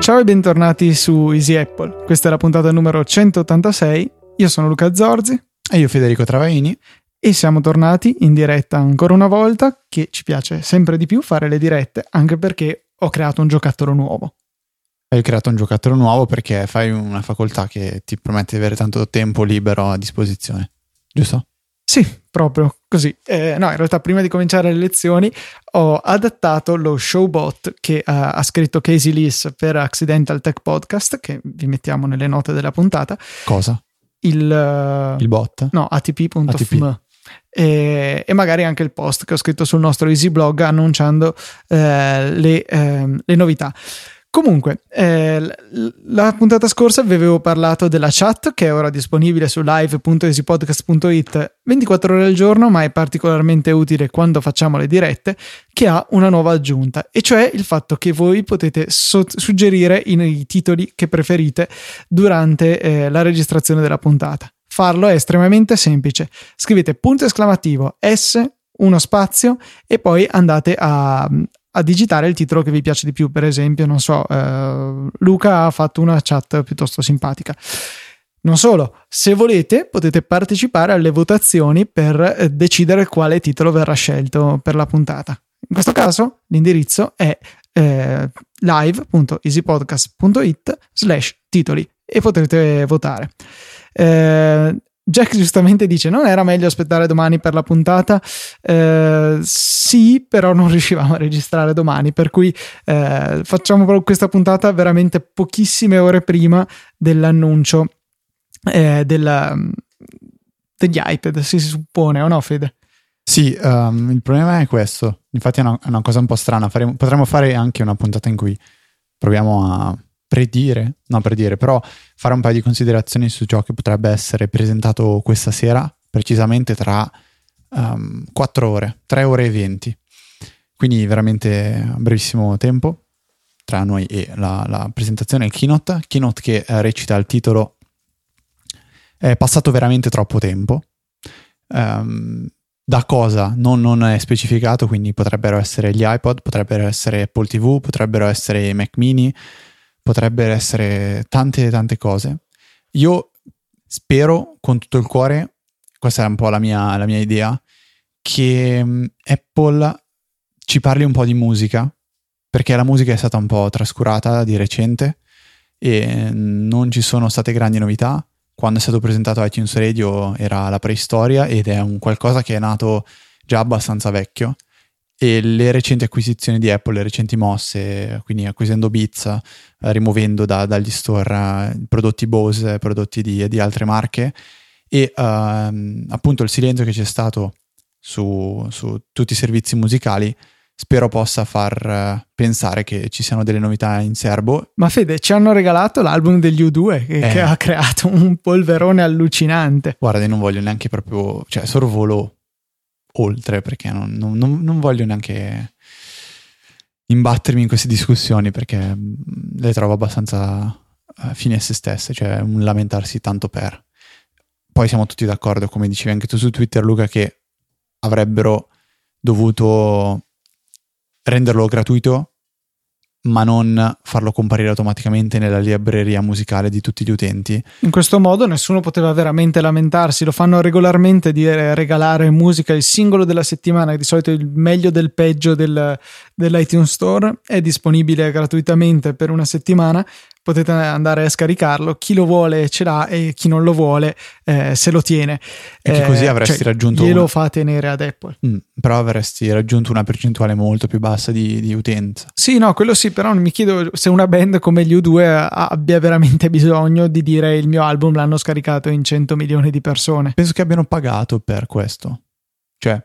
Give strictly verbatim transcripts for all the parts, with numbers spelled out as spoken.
Ciao e bentornati su Easy Apple, questa è la puntata numero centottantasei, io sono Luca Zorzi e io Federico Travaini e siamo tornati in diretta ancora una volta, che ci piace sempre di più fare le dirette, anche perché ho creato un giocattolo nuovo. Hai creato un giocattolo nuovo perché fai una facoltà che ti permette di avere tanto tempo libero a disposizione, giusto? Sì, proprio così. Eh, no, in realtà prima di cominciare le lezioni ho adattato lo showbot che ha, ha scritto Casey Liss per Accidental Tech Podcast, che vi mettiamo nelle note della puntata. Cosa? Il, il bot? No, a t p punto f m. E, e magari anche il post che ho scritto sul nostro Easy Blog annunciando eh, le, eh, le novità. Comunque, eh, la puntata scorsa vi avevo parlato della chat che è ora disponibile su live punto easy podcast punto it ventiquattro ore al giorno, ma è particolarmente utile quando facciamo le dirette, che ha una nuova aggiunta, e cioè il fatto che voi potete so- suggerire i, i titoli che preferite durante eh, la registrazione della puntata. Farlo è estremamente semplice. Scrivete punto esclamativo S, uno spazio, e poi andate a... a digitare il titolo che vi piace di più. Per esempio, non so, eh, Luca ha fatto una chat piuttosto simpatica. Non solo, se volete potete partecipare alle votazioni per decidere quale titolo verrà scelto per la puntata. In questo caso l'indirizzo è eh, live punto easy podcast punto it slash titoli e potrete votare. eh, Jack giustamente dice: non era meglio aspettare domani per la puntata? Eh, sì, però non riuscivamo a registrare domani, per cui eh, facciamo questa puntata veramente pochissime ore prima dell'annuncio eh, della, degli iPad, si suppone, o no, Fede? Sì, um, il problema è questo. Infatti è una, è una cosa un po' strana. Faremo, potremmo fare anche una puntata in cui proviamo a... predire, no predire, però fare un paio di considerazioni su ciò che potrebbe essere presentato questa sera, precisamente tra um, quattro ore, tre ore e venti, quindi veramente brevissimo tempo tra noi e la, la presentazione, il keynote, keynote che eh, recita il titolo "È passato veramente troppo tempo". Um, da cosa? Non, non è specificato, quindi potrebbero essere gli iPod, potrebbero essere Apple ti vu, potrebbero essere Mac Mini, potrebbero essere tante tante cose. Io spero con tutto il cuore, questa è un po' la mia, la mia idea, che Apple ci parli un po' di musica, perché la musica è stata un po' trascurata di recente e non ci sono state grandi novità. Quando è stato presentato iTunes Radio era la preistoria ed è un qualcosa che è nato già abbastanza vecchio, e le recenti acquisizioni di Apple, le recenti mosse, quindi acquisendo Beats, rimuovendo da, dagli store prodotti Bose, prodotti di, di altre marche, e ehm, appunto il silenzio che c'è stato su, su tutti i servizi musicali, spero possa far pensare che ci siano delle novità in serbo. Ma Fede, ci hanno regalato l'album degli U due che, eh. che ha creato un polverone allucinante. Guarda, io non voglio neanche proprio, cioè sorvolo oltre, perché non, non, non voglio neanche imbattermi in queste discussioni, perché le trovo abbastanza fine a se stesse, cioè un lamentarsi tanto per. Poi siamo tutti d'accordo, come dicevi anche tu su Twitter, Luca, che avrebbero dovuto renderlo gratuito ma non farlo comparire automaticamente nella libreria musicale di tutti gli utenti. In questo modo nessuno poteva veramente lamentarsi. Lo fanno regolarmente di regalare musica, il singolo della settimana, di solito il meglio del peggio del, dell'iTunes Store, è disponibile gratuitamente per una settimana, potete andare a scaricarlo, chi lo vuole ce l'ha e chi non lo vuole eh, se lo tiene. E che così avresti eh, cioè, raggiunto... glielo una... fa tenere ad Apple. Mm, però avresti raggiunto una percentuale molto più bassa di, di utenza. Sì, no, quello sì, però mi chiedo se una band come gli U due abbia veramente bisogno di dire "il mio album l'hanno scaricato in cento milioni di persone". Penso che abbiano pagato per questo. Cioè,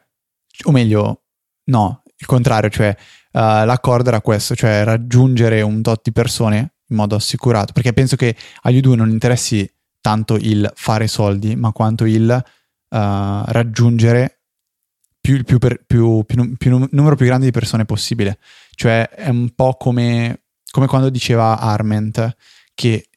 o meglio, no, il contrario, cioè uh, l'accordo era questo, cioè raggiungere un tot di persone in modo assicurato, perché penso che agli U due non interessi tanto il fare soldi, ma quanto il uh, raggiungere più, più, per, più, più, più numero più grande di persone possibile. Cioè è un po' come, come quando diceva Arment che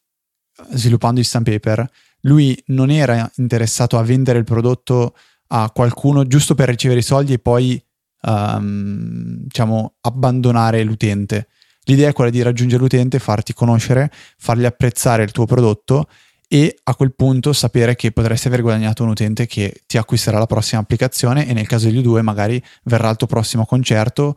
sviluppando i Sandpaper, lui non era interessato a vendere il prodotto a qualcuno giusto per ricevere i soldi e poi um, diciamo abbandonare l'utente. L'idea è quella di raggiungere l'utente, farti conoscere, fargli apprezzare il tuo prodotto e a quel punto sapere che potresti aver guadagnato un utente che ti acquisterà la prossima applicazione e nel caso degli U due magari verrà al tuo prossimo concerto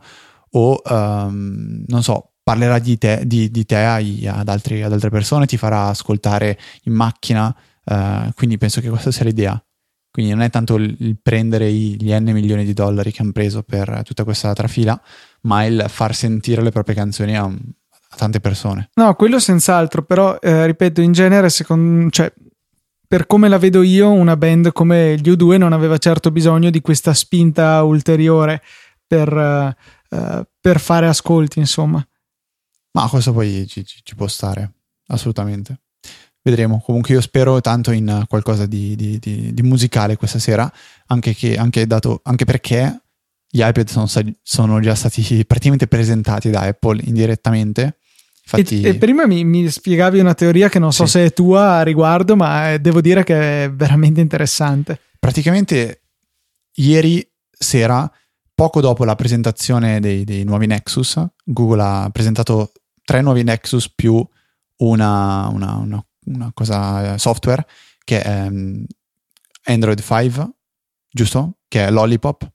o um, non so, parlerà di te, di, di te ad, altri, ad altre persone, ti farà ascoltare in macchina, uh, quindi penso che questa sia l'idea. Quindi non è tanto il, il prendere gli n milioni di dollari che hanno preso per tutta questa trafila, ma il far sentire le proprie canzoni a, a tante persone. No, quello senz'altro, però eh, ripeto, in genere secondo, cioè, per come la vedo io, una band come gli U due non aveva certo bisogno di questa spinta ulteriore per, eh, per fare ascolti, insomma. Ma questo poi ci, ci, ci può stare, assolutamente. Vedremo, comunque io spero tanto in qualcosa di, di, di, di musicale questa sera, anche, che, anche, dato, anche perché gli iPad sono, sono già stati praticamente presentati da Apple indirettamente. Infatti... E, e prima mi, mi spiegavi una teoria che non so sì. se è tua a riguardo, ma devo dire che è veramente interessante. Praticamente ieri sera, poco dopo la presentazione dei, dei nuovi Nexus, Google ha presentato tre nuovi Nexus più una, una, una, una cosa software che è Android cinque, giusto? Che è Lollipop,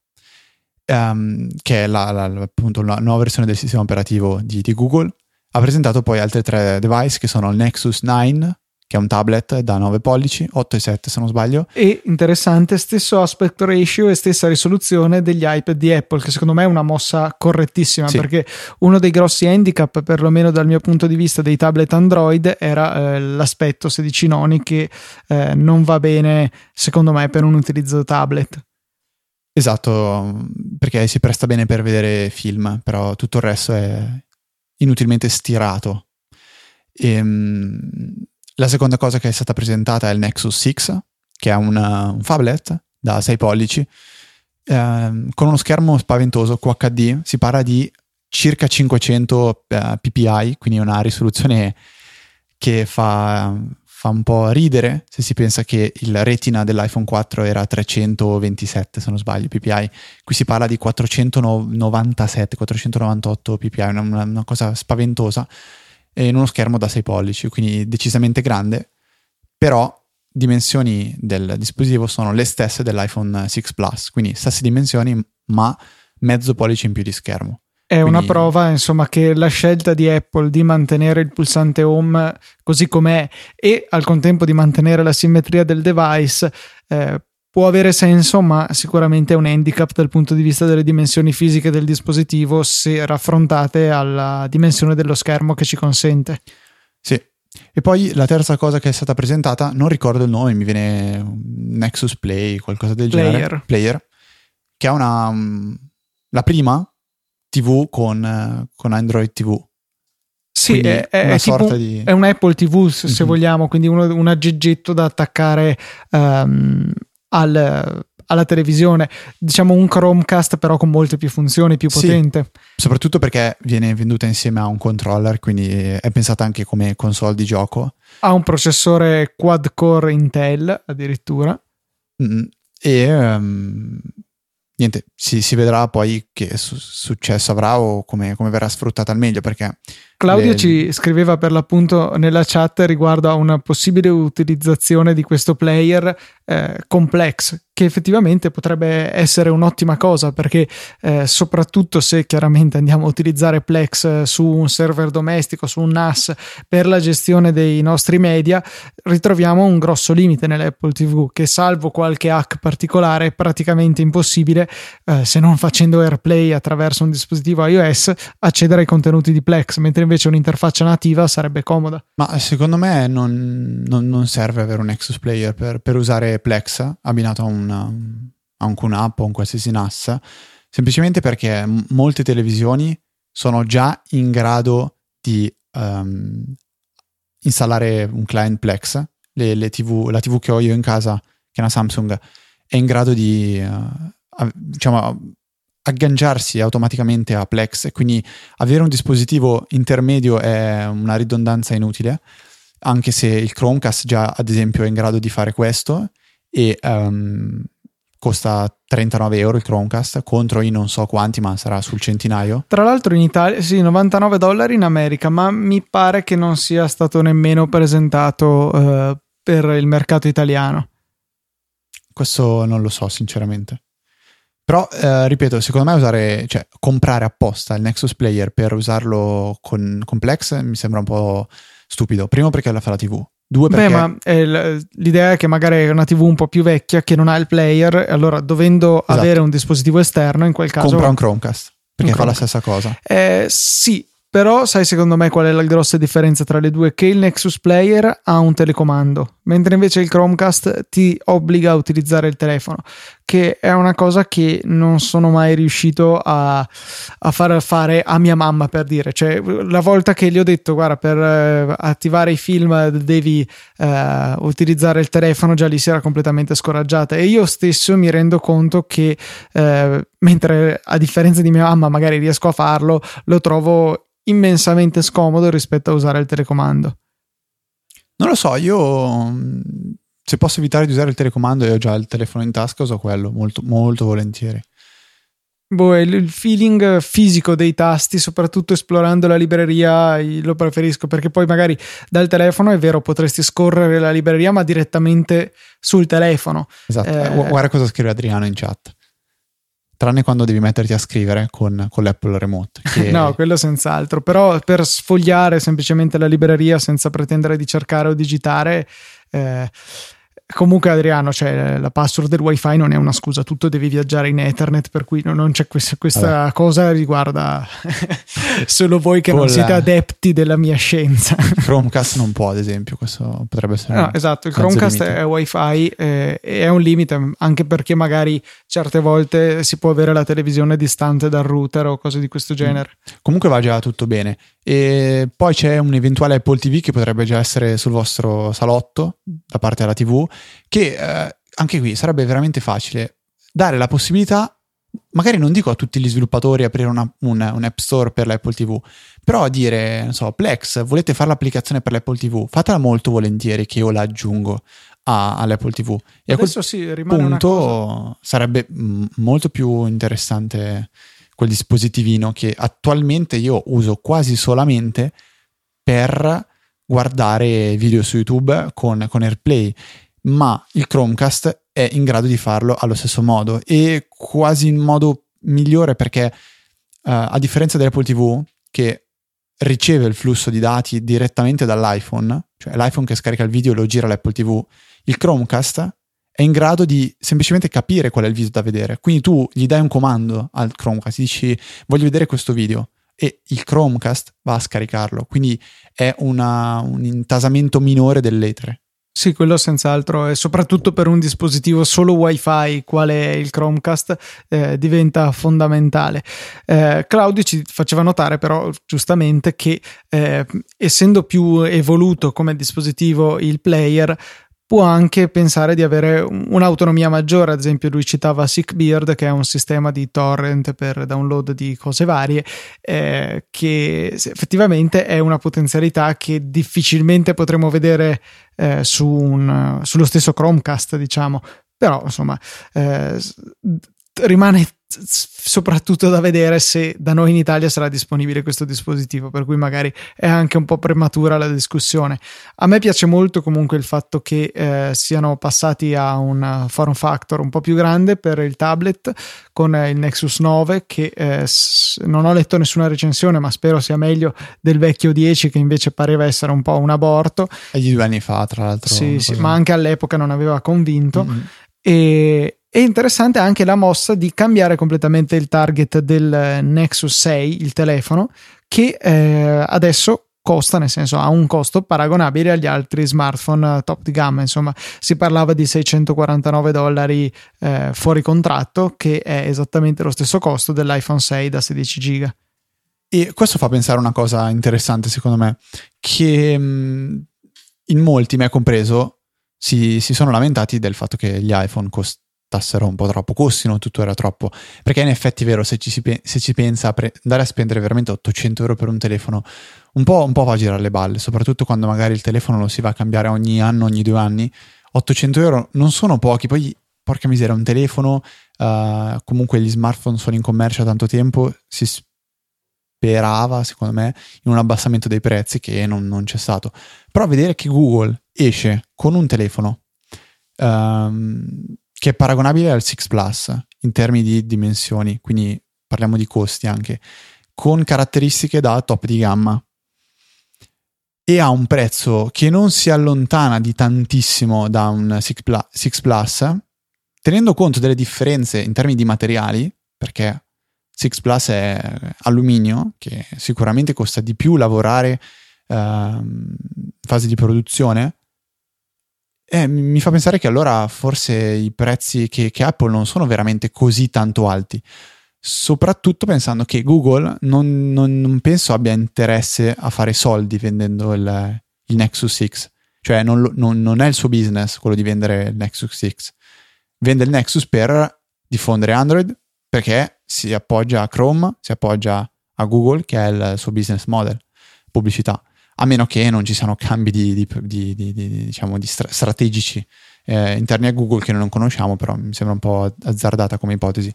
um, che è la, la, appunto la nuova versione del sistema operativo di, di Google. Ha presentato poi altri tre device che sono il Nexus nove, che è un tablet da nove pollici, otto e sette se non sbaglio. E interessante, stesso aspect ratio e stessa risoluzione degli iPad di Apple, che secondo me è una mossa correttissima, sì. perché uno dei grossi handicap, perlomeno dal mio punto di vista, dei tablet Android era eh, l'aspetto sedici noni che eh, non va bene, secondo me, per un utilizzo tablet. Esatto, perché si presta bene per vedere film, però tutto il resto è inutilmente stirato. Ehm... La seconda cosa che è stata presentata è il Nexus sei, che è una, un phablet da sei pollici, ehm, con uno schermo spaventoso Q H D, si parla di circa cinquecento ppi, quindi una risoluzione che fa, fa un po' ridere, se si pensa che il retina dell'iPhone quattro era trecentoventisette, se non sbaglio, ppi. Qui si parla di quattrocentonovantasette, quattrocentonovantotto ppi, una, una cosa spaventosa. In uno schermo da sei pollici, quindi decisamente grande, però dimensioni del dispositivo sono le stesse dell'iPhone sei Plus, quindi stesse dimensioni ma mezzo pollice in più di schermo. È quindi... una prova, insomma, che la scelta di Apple di mantenere il pulsante home così com'è e al contempo di mantenere la simmetria del device eh, può avere senso, ma sicuramente è un handicap dal punto di vista delle dimensioni fisiche del dispositivo se raffrontate alla dimensione dello schermo che ci consente. Sì, e poi la terza cosa che è stata presentata, non ricordo il nome, mi viene Nexus Play, qualcosa del Player. genere. Player. Che è una la prima tivù con, con Android tivù. Sì, è, è, una è, sorta tipo, di... è un Apple tivù se mm-hmm. vogliamo, quindi uno, un aggeggetto da attaccare... Um, Al, alla televisione, diciamo un Chromecast però con molte più funzioni, più potente, sì, soprattutto perché viene venduta insieme a un controller, quindi è pensata anche come console di gioco, ha un processore quad core Intel addirittura mm, e um, niente si, si vedrà poi che su- successo avrà o come, come verrà sfruttata al meglio, perché Claudio le... ci scriveva per l'appunto nella chat riguardo a una possibile utilizzazione di questo player eh, complex, che effettivamente potrebbe essere un'ottima cosa, perché eh, soprattutto se chiaramente andiamo a utilizzare Plex su un server domestico, su un N A S per la gestione dei nostri media, ritroviamo un grosso limite nell'Apple tivù che, salvo qualche hack particolare, è praticamente impossibile eh, se non facendo AirPlay attraverso un dispositivo iOS accedere ai contenuti di Plex, mentre invece un'interfaccia nativa sarebbe comoda. Ma secondo me non, non, non serve avere un Nexus Player per, per usare Plex abbinato a un a un QNAP o un qualsiasi N A S, semplicemente perché m- molte televisioni sono già in grado di um, installare un client Plex. Le, le tivù, la tivù che ho io in casa, che è una Samsung, è in grado di uh, diciamo agganciarsi automaticamente a Plex, e quindi avere un dispositivo intermedio è una ridondanza inutile. anche se il Chromecast già ad esempio è in grado di fare questo e um, costa trentanove euro il Chromecast contro i non so quanti, ma sarà sul centinaio. Tra l'altro in Italia, sì, novantanove dollari in America, ma mi pare che non sia stato nemmeno presentato uh, per il mercato italiano. Questo non lo so sinceramente. Però, eh, ripeto, secondo me usare, cioè comprare apposta il Nexus Player per usarlo con, con Plex mi sembra un po' stupido. Primo perché la fa la tivù. Due perché... Beh, ma eh, l'idea è che magari è una tivù un po' più vecchia che non ha il player, allora dovendo esatto. avere un dispositivo esterno in quel caso... Compra un Chromecast, perché un fa Chromecast. La stessa cosa. Eh, sì, però sai secondo me qual è la grossa differenza tra le due? Che il Nexus Player ha un telecomando, mentre invece il Chromecast ti obbliga a utilizzare il telefono, che è una cosa che non sono mai riuscito a, a far fare a mia mamma, per dire. Cioè, la volta che gli ho detto guarda, per eh, attivare i film devi eh, utilizzare il telefono, già lì si era completamente scoraggiata, e io stesso mi rendo conto che eh, mentre a differenza di mia mamma magari riesco a farlo, lo trovo immensamente scomodo rispetto a usare il telecomando. Non lo so, io se posso evitare di usare il telecomando, io ho già il telefono in tasca, uso quello molto, molto volentieri. Boh, il feeling fisico dei tasti, soprattutto esplorando la libreria, lo preferisco, perché poi magari dal telefono è vero potresti scorrere la libreria, ma direttamente sul telefono. Esatto, eh, guarda cosa scrive Adriano in chat. Tranne quando devi metterti a scrivere con, con l'Apple Remote. Che... no, quello senz'altro. Però per sfogliare semplicemente la libreria senza pretendere di cercare o digitare... Eh, comunque Adriano, cioè, la password del wifi non è una scusa. Tutto devi viaggiare in Ethernet, per cui non, non c'è questa, questa allora. cosa riguarda solo voi che con non siete la... adepti della mia scienza. Il Chromecast non può, ad esempio. Questo potrebbe essere... No, esatto. Il Chromecast limite. È wifi eh, è un limite, anche perché magari certe volte si può avere la televisione distante dal router o cose di questo genere. Mm. Comunque va già tutto bene. E poi c'è un eventuale Apple tivù che potrebbe già essere sul vostro salotto da parte della tivù, che eh, anche qui sarebbe veramente facile dare la possibilità, magari non dico a tutti gli sviluppatori aprire una, un, un app store per l'Apple tivù, però dire, non so, Plex, volete fare l'applicazione per l'Apple tivù? Fatela molto volentieri, che io la aggiungo a, all'Apple tivù. E adesso a questo sì, rimane punto una cosa. Sarebbe m- molto più interessante quel dispositivino che attualmente io uso quasi solamente per guardare video su YouTube con, con AirPlay, ma il Chromecast è in grado di farlo allo stesso modo e quasi in modo migliore, perché uh, a differenza dell'Apple tivù che riceve il flusso di dati direttamente dall'iPhone, cioè l'iPhone che scarica il video e lo gira all'Apple tivù, il Chromecast è in grado di semplicemente capire qual è il video da vedere. Quindi tu gli dai un comando al Chromecast, dici voglio vedere questo video, e il Chromecast va a scaricarlo. Quindi è una, un intasamento minore dell'etere. Sì, quello senz'altro, e soprattutto per un dispositivo solo wifi quale il Chromecast eh, diventa fondamentale. eh, Claudio ci faceva notare però giustamente che eh, essendo più evoluto come dispositivo il player, può anche pensare di avere un'autonomia maggiore. Ad esempio lui citava Sickbird, che è un sistema di torrent per download di cose varie, eh, che effettivamente è una potenzialità che difficilmente potremo vedere eh, su un, sullo stesso Chromecast, diciamo. Però insomma eh, rimane soprattutto da vedere se da noi in Italia sarà disponibile questo dispositivo, per cui magari è anche un po' prematura la discussione. A me piace molto comunque il fatto che eh, siano passati a un form factor un po' più grande per il tablet con il Nexus nove, che eh, s- non ho letto nessuna recensione, ma spero sia meglio del vecchio dieci, che invece pareva essere un po' un aborto, e di due anni fa tra l'altro. Sì, sì, ma anche all'epoca non aveva convinto. Mm-hmm. e È interessante anche la mossa di cambiare completamente il target del Nexus sei, il telefono, che eh, adesso costa, nel senso ha un costo paragonabile agli altri smartphone top di gamma. Insomma, si parlava di seicentoquarantanove dollari eh, fuori contratto, che è esattamente lo stesso costo dell'iPhone sei da sedici giga. E questo fa pensare una cosa interessante secondo me, che mh, in molti, me compreso, si, si sono lamentati del fatto che gli iPhone costano costassero un po' troppo, costino tuttora troppo, perché in effetti è vero, se ci, si pe- se ci pensa, pre- andare a spendere veramente ottocento euro per un telefono un po', un po' va a girare le balle, soprattutto quando magari il telefono lo si va a cambiare ogni anno, ogni due anni. ottocento euro non sono pochi, poi porca miseria, un telefono, uh, comunque gli smartphone sono in commercio da tanto tempo, si sperava secondo me in un abbassamento dei prezzi che non, non c'è stato, però vedere che Google esce con un telefono um, che è paragonabile al sei Plus in termini di dimensioni, quindi parliamo di costi anche, con caratteristiche da top di gamma, e ha un prezzo che non si allontana di tantissimo da un sei Plus, tenendo conto delle differenze in termini di materiali, perché sei Plus è alluminio, che sicuramente costa di più lavorare eh, in fase di produzione, eh, mi fa pensare che allora forse i prezzi che, che Apple non sono veramente così tanto alti, soprattutto pensando che Google non, non, non penso abbia interesse a fare soldi vendendo il, il Nexus sei, cioè non, non, non è il suo business quello di vendere il Nexus sei, vende il Nexus per diffondere Android, perché si appoggia a Chrome, si appoggia a Google, che è il suo business model, pubblicità, a meno che non ci siano cambi di, di, di, di, di, diciamo di stra- strategici eh, interni a Google che non conosciamo, però mi sembra un po' azzardata come ipotesi.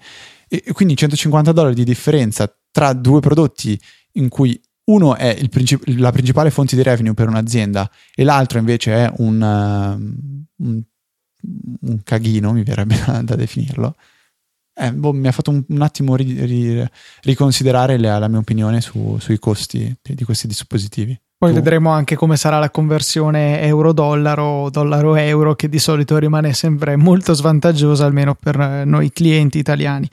E quindi centocinquanta dollari di differenza tra due prodotti in cui uno è il princip- la principale fonte di revenue per un'azienda e l'altro invece è un, uh, un, un caghino, mi verrebbe da definirlo. Eh, boh, mi ha fatto un, un attimo ri- ri- riconsiderare la, la mia opinione su, sui costi di, di questi dispositivi. Poi tu? Vedremo anche come sarà la conversione euro-dollaro, dollaro-euro, che di solito rimane sempre molto svantaggiosa, almeno per noi clienti italiani.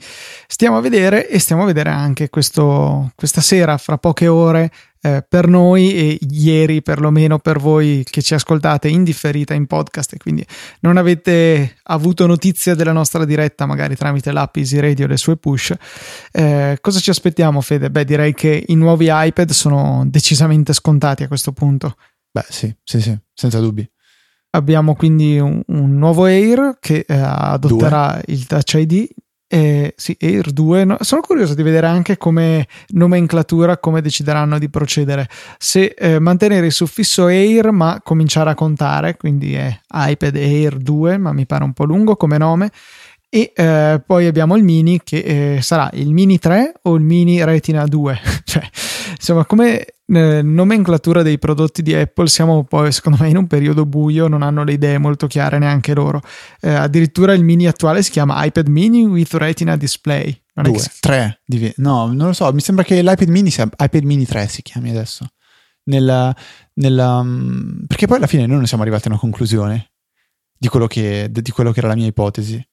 Stiamo a vedere, e stiamo a vedere anche questo, questa sera, fra poche ore, eh, per noi, e ieri perlomeno per voi che ci ascoltate in differita in podcast e quindi non avete avuto notizia della nostra diretta, magari tramite l'app Easy Radio e le sue push. Eh, cosa ci aspettiamo, Fede? Beh, direi che i nuovi iPad sono decisamente scontati a questo punto. Beh, sì, sì, sì, senza dubbi. Abbiamo quindi un, un nuovo Air che eh, adotterà due. Il Touch I D. Eh, sì, Air due. No, sono curioso di vedere anche come nomenclatura, come decideranno di procedere. Se eh, mantenere il suffisso Air ma cominciare a contare, quindi è iPad Air due, ma mi pare un po' lungo come nome. E eh, poi abbiamo il Mini, che eh, sarà il Mini tre o il Mini Retina due. Cioè, insomma, come eh, nomenclatura dei prodotti di Apple siamo poi secondo me in un periodo buio, non hanno le idee molto chiare neanche loro. Eh, addirittura il Mini attuale si chiama iPad Mini with Retina Display. Non due, tre, div- no, non lo so, mi sembra che l'iPad Mini sia iPad Mini tre si chiami adesso. Nella, nella, perché poi alla fine noi non siamo arrivati a una conclusione di quello che, di quello che era la mia ipotesi.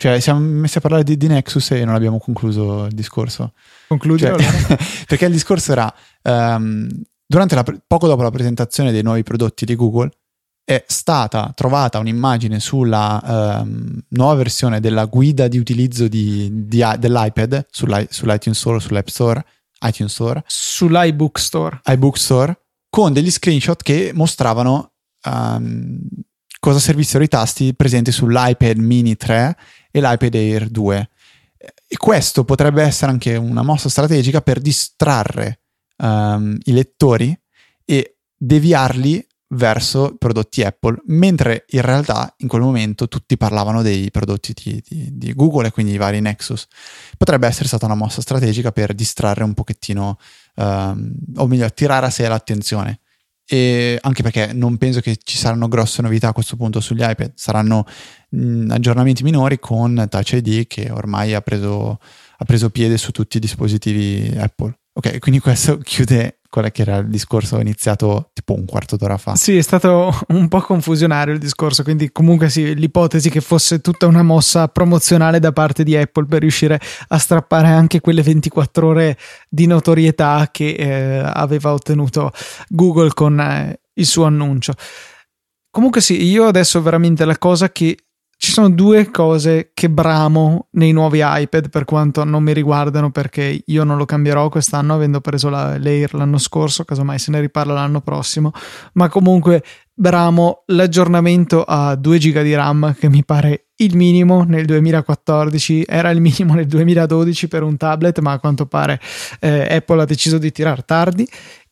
Cioè, siamo messi a parlare di, di Nexus e non abbiamo concluso il discorso. Concludo, cioè, allora. Perché il discorso era, um, durante la, poco dopo la presentazione dei nuovi prodotti di Google, è stata trovata un'immagine sulla um, nuova versione della guida di utilizzo di, di, dell'iPad sull'i, sull'iTunes Store, sull'App Store, iTunes Store, sull'iBook Store, iBook Store, con degli screenshot che mostravano um, cosa servissero i tasti presenti sull'iPad Mini tre e l'iPad Air due. E questo potrebbe essere anche una mossa strategica per distrarre um, i lettori e deviarli verso prodotti Apple, mentre in realtà in quel momento tutti parlavano dei prodotti di, di, di Google e quindi i vari Nexus. Potrebbe essere stata una mossa strategica per distrarre un pochettino, um, o meglio attirare a sé l'attenzione. E anche perché non penso che ci saranno grosse novità a questo punto sugli iPad, saranno mh, aggiornamenti minori con Touch I D che ormai ha preso, ha preso piede su tutti i dispositivi Apple. Ok, quindi questo chiude quello che era il discorso iniziato tipo un quarto d'ora fa. Sì, è stato un po' confusionario il discorso, quindi comunque sì, l'ipotesi che fosse tutta una mossa promozionale da parte di Apple per riuscire a strappare anche quelle ventiquattro ore di notorietà che eh, aveva ottenuto Google con eh, il suo annuncio. Comunque sì, io adesso veramente la cosa che... Ci sono due cose che bramo nei nuovi iPad, per quanto non mi riguardano, perché io non lo cambierò quest'anno, avendo preso la, l'Air l'anno scorso, casomai se ne riparla l'anno prossimo, ma comunque bramo l'aggiornamento a due giga di RAM, che mi pare il minimo nel duemilaquattordici, era il minimo nel duemiladodici per un tablet, ma a quanto pare eh, Apple ha deciso di tirar tardi.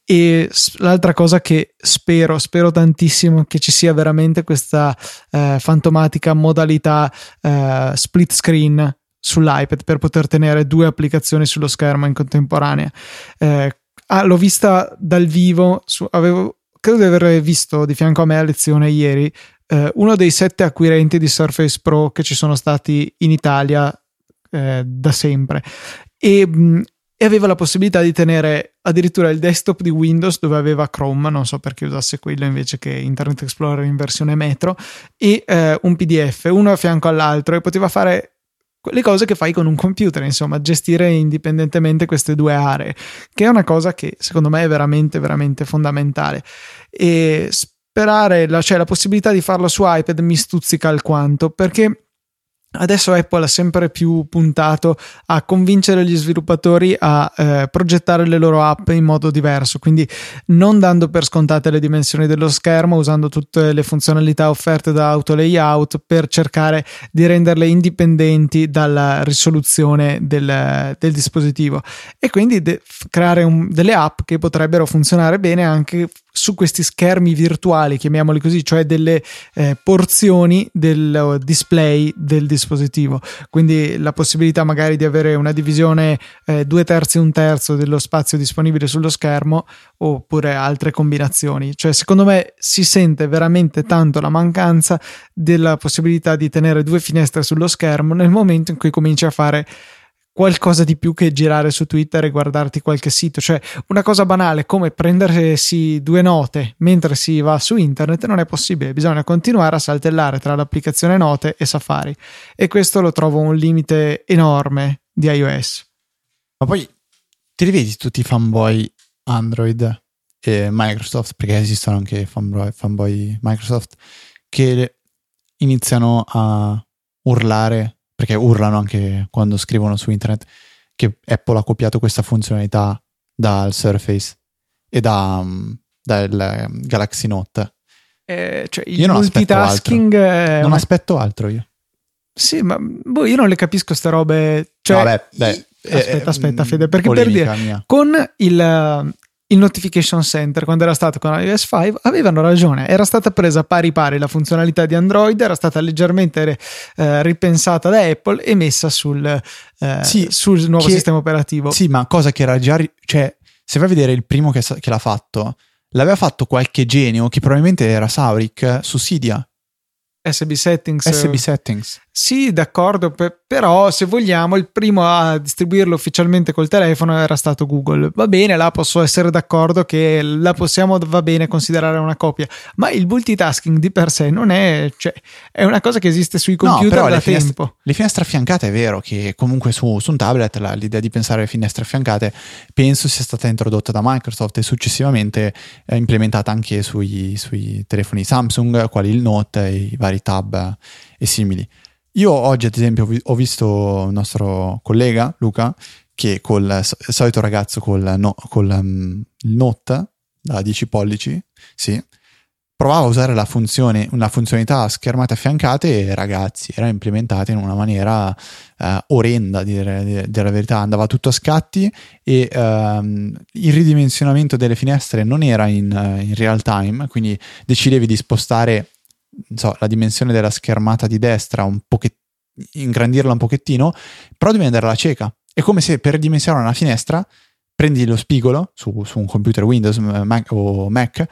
E l'altra cosa che spero, spero tantissimo che ci sia veramente questa eh, fantomatica modalità eh, split screen sull'iPad per poter tenere due applicazioni sullo schermo in contemporanea. Eh, ah, l'ho vista dal vivo, su, avevo, credo di aver visto di fianco a me a lezione ieri eh, uno dei sette acquirenti di Surface Pro che ci sono stati in Italia eh, da sempre. E... Mh, e aveva la possibilità di tenere addirittura il desktop di Windows, dove aveva Chrome, non so perché usasse quello invece che Internet Explorer in versione metro, e eh, un P D F, uno a fianco all'altro, e poteva fare le cose che fai con un computer, insomma, gestire indipendentemente queste due aree, che è una cosa che secondo me è veramente veramente fondamentale. E sperare, la, cioè la possibilità di farlo su iPad mi stuzzica alquanto, perché adesso Apple ha sempre più puntato a convincere gli sviluppatori a eh, progettare le loro app in modo diverso, quindi non dando per scontate le dimensioni dello schermo, usando tutte le funzionalità offerte da Auto Layout per cercare di renderle indipendenti dalla risoluzione del, del dispositivo, e quindi de- creare un, delle app che potrebbero funzionare bene anche su questi schermi virtuali, chiamiamoli così, cioè delle eh, porzioni del display del dispositivo. Quindi la possibilità magari di avere una divisione eh, due terzi un terzo dello spazio disponibile sullo schermo, oppure altre combinazioni. Cioè secondo me si sente veramente tanto la mancanza della possibilità di tenere due finestre sullo schermo nel momento in cui cominci a fare qualcosa di più che girare su Twitter e guardarti qualche sito. Cioè una cosa banale come prendersi due note mentre si va su internet non è possibile, bisogna continuare a saltellare tra l'applicazione Note e Safari, e questo lo trovo un limite enorme di iOS. Ma poi ti rivedi tutti i fanboy Android e Microsoft, perché esistono anche fanboy, fanboy Microsoft che iniziano a urlare, perché urlano anche quando scrivono su internet, che Apple ha copiato questa funzionalità dal Surface e da, dal Galaxy Note. Eh, cioè il io non multitasking aspetto altro. Non ma... aspetto altro io. Sì, ma boh, io non le capisco ste robe. Cioè, no, beh, beh, aspetta, eh, aspetta, Fede, perché per dire, mia. con il... il Notification Center, quando era stato con iOS cinque, avevano ragione, era stata presa pari pari la funzionalità di Android, era stata leggermente eh, ripensata da Apple e messa sul, eh, sì, sul nuovo che, sistema operativo. Sì, ma cosa che era già, cioè se vai a vedere il primo che, che l'ha fatto, l'aveva fatto qualche genio che probabilmente era Saurik su Cydia. S B Settings S B Settings Sì, d'accordo, per, però se vogliamo il primo a distribuirlo ufficialmente col telefono era stato Google. Va bene, là posso essere d'accordo che la possiamo, va bene, considerare una copia, ma il multitasking di per sé non è, cioè, è una cosa che esiste sui computer no, da le tempo finestre, le finestre affiancate è vero che comunque su, su un tablet la, l'idea di pensare alle finestre affiancate penso sia stata introdotta da Microsoft e successivamente eh, implementata anche sui, sui telefoni Samsung, quali il Note e i vari tab e simili. Io oggi ad esempio ho visto il nostro collega Luca che col solito ragazzo col, no, col um, Note da dieci pollici, sì, provava a usare la funzione, una funzionalità schermate affiancate, e ragazzi era implementata in una maniera uh, orrenda, dire, dire, dire la verità, andava tutto a scatti e um, il ridimensionamento delle finestre non era in, uh, in real time, quindi decidevi di spostare So, la dimensione della schermata di destra un pochet- ingrandirla un pochettino, però devi andare alla cieca. È come se per dimensionare una finestra prendi lo spigolo su, su un computer Windows Mac, o Mac,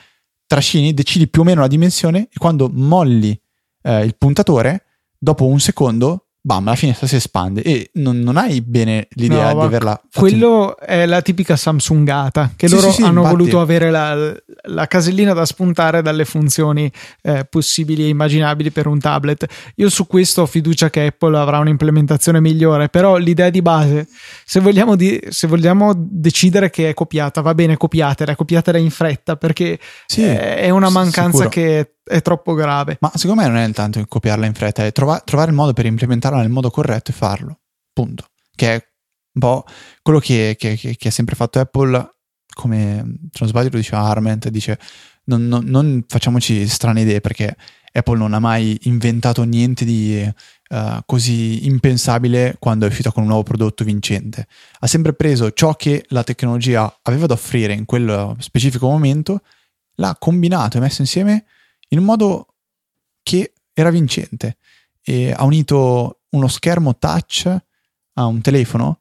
trascini, decidi più o meno la dimensione e quando molli eh, il puntatore, dopo un secondo bam, la finestra si espande e non, non hai bene l'idea no, di averla fatta. Quello in... è la tipica Samsungata che sì, loro sì, sì, hanno infatti. voluto avere la, la casellina da spuntare dalle funzioni eh, possibili e immaginabili per un tablet. Io su questo ho fiducia che Apple avrà un'implementazione migliore, però l'idea di base, se vogliamo, di, se vogliamo decidere che è copiata, va bene, copiatela, copiatela in fretta, perché sì, è, è una mancanza sicuro. che è troppo grave. Ma secondo me non è tanto copiarla in fretta, è trova, trovare il modo per implementarla nel modo corretto e farlo, punto, che è un po' quello che, che, che, che ha sempre fatto Apple. Come, se non sbaglio, lo diceva Arment, dice non, non, non facciamoci strane idee, perché Apple non ha mai inventato niente di uh, così impensabile quando è uscita con un nuovo prodotto vincente. Ha sempre preso ciò che la tecnologia aveva da offrire in quel specifico momento, l'ha combinato e messo insieme in un modo che era vincente, e ha unito uno schermo touch a un telefono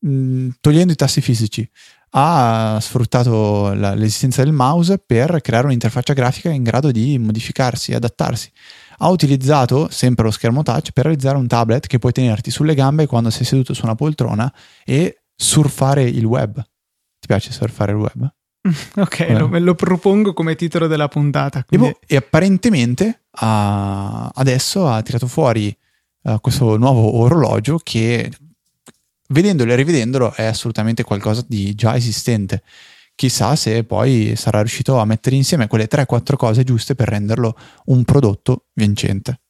mh, togliendo i tasti fisici. Ha sfruttato la, l'esistenza del mouse per creare un'interfaccia grafica in grado di modificarsi e adattarsi. Ha utilizzato sempre lo schermo touch per realizzare un tablet che puoi tenerti sulle gambe quando sei seduto su una poltrona e surfare il web. Ti piace surfare il web? Ok, lo, me lo propongo come titolo della puntata. Quindi... E, e apparentemente ha, adesso ha tirato fuori uh, questo nuovo orologio che... vedendolo e rivedendolo è assolutamente qualcosa di già esistente. Chissà se poi sarà riuscito a mettere insieme quelle tre quattro cose giuste per renderlo un prodotto vincente.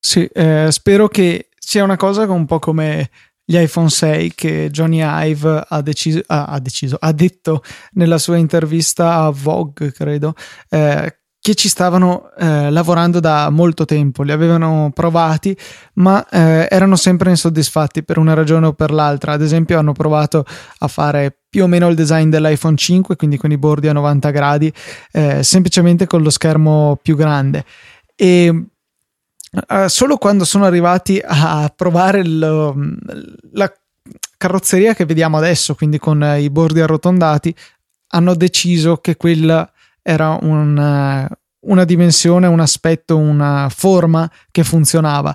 Sì, eh, spero che sia una cosa un po' come gli iPhone sei che Johnny Ive ha deciso, ah, ha deciso, ha detto nella sua intervista a Vogue, credo, eh, che ci stavano eh, lavorando da molto tempo, li avevano provati ma eh, erano sempre insoddisfatti per una ragione o per l'altra. Ad esempio hanno provato a fare più o meno il design dell'iPhone cinque, quindi con i bordi a novanta gradi, eh, semplicemente con lo schermo più grande, e eh, solo quando sono arrivati a provare lo, la carrozzeria che vediamo adesso, quindi con i bordi arrotondati, hanno deciso che quella era un, una dimensione, un aspetto, una forma che funzionava.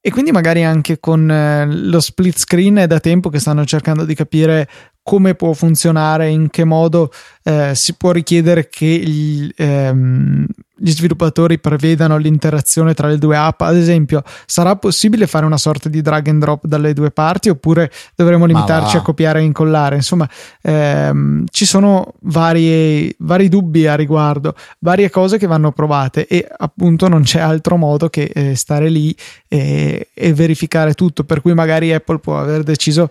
E quindi magari anche con lo split screen è da tempo che stanno cercando di capire come può funzionare, in che modo eh, si può richiedere che gli, ehm, gli sviluppatori prevedano l'interazione tra le due app. Ad esempio, sarà possibile fare una sorta di drag and drop dalle due parti oppure dovremo limitarci a copiare e incollare? Insomma, ehm, ci sono varie, vari dubbi a riguardo, varie cose che vanno provate e appunto non c'è altro modo che eh, stare lì e, e verificare tutto, per cui magari Apple può aver deciso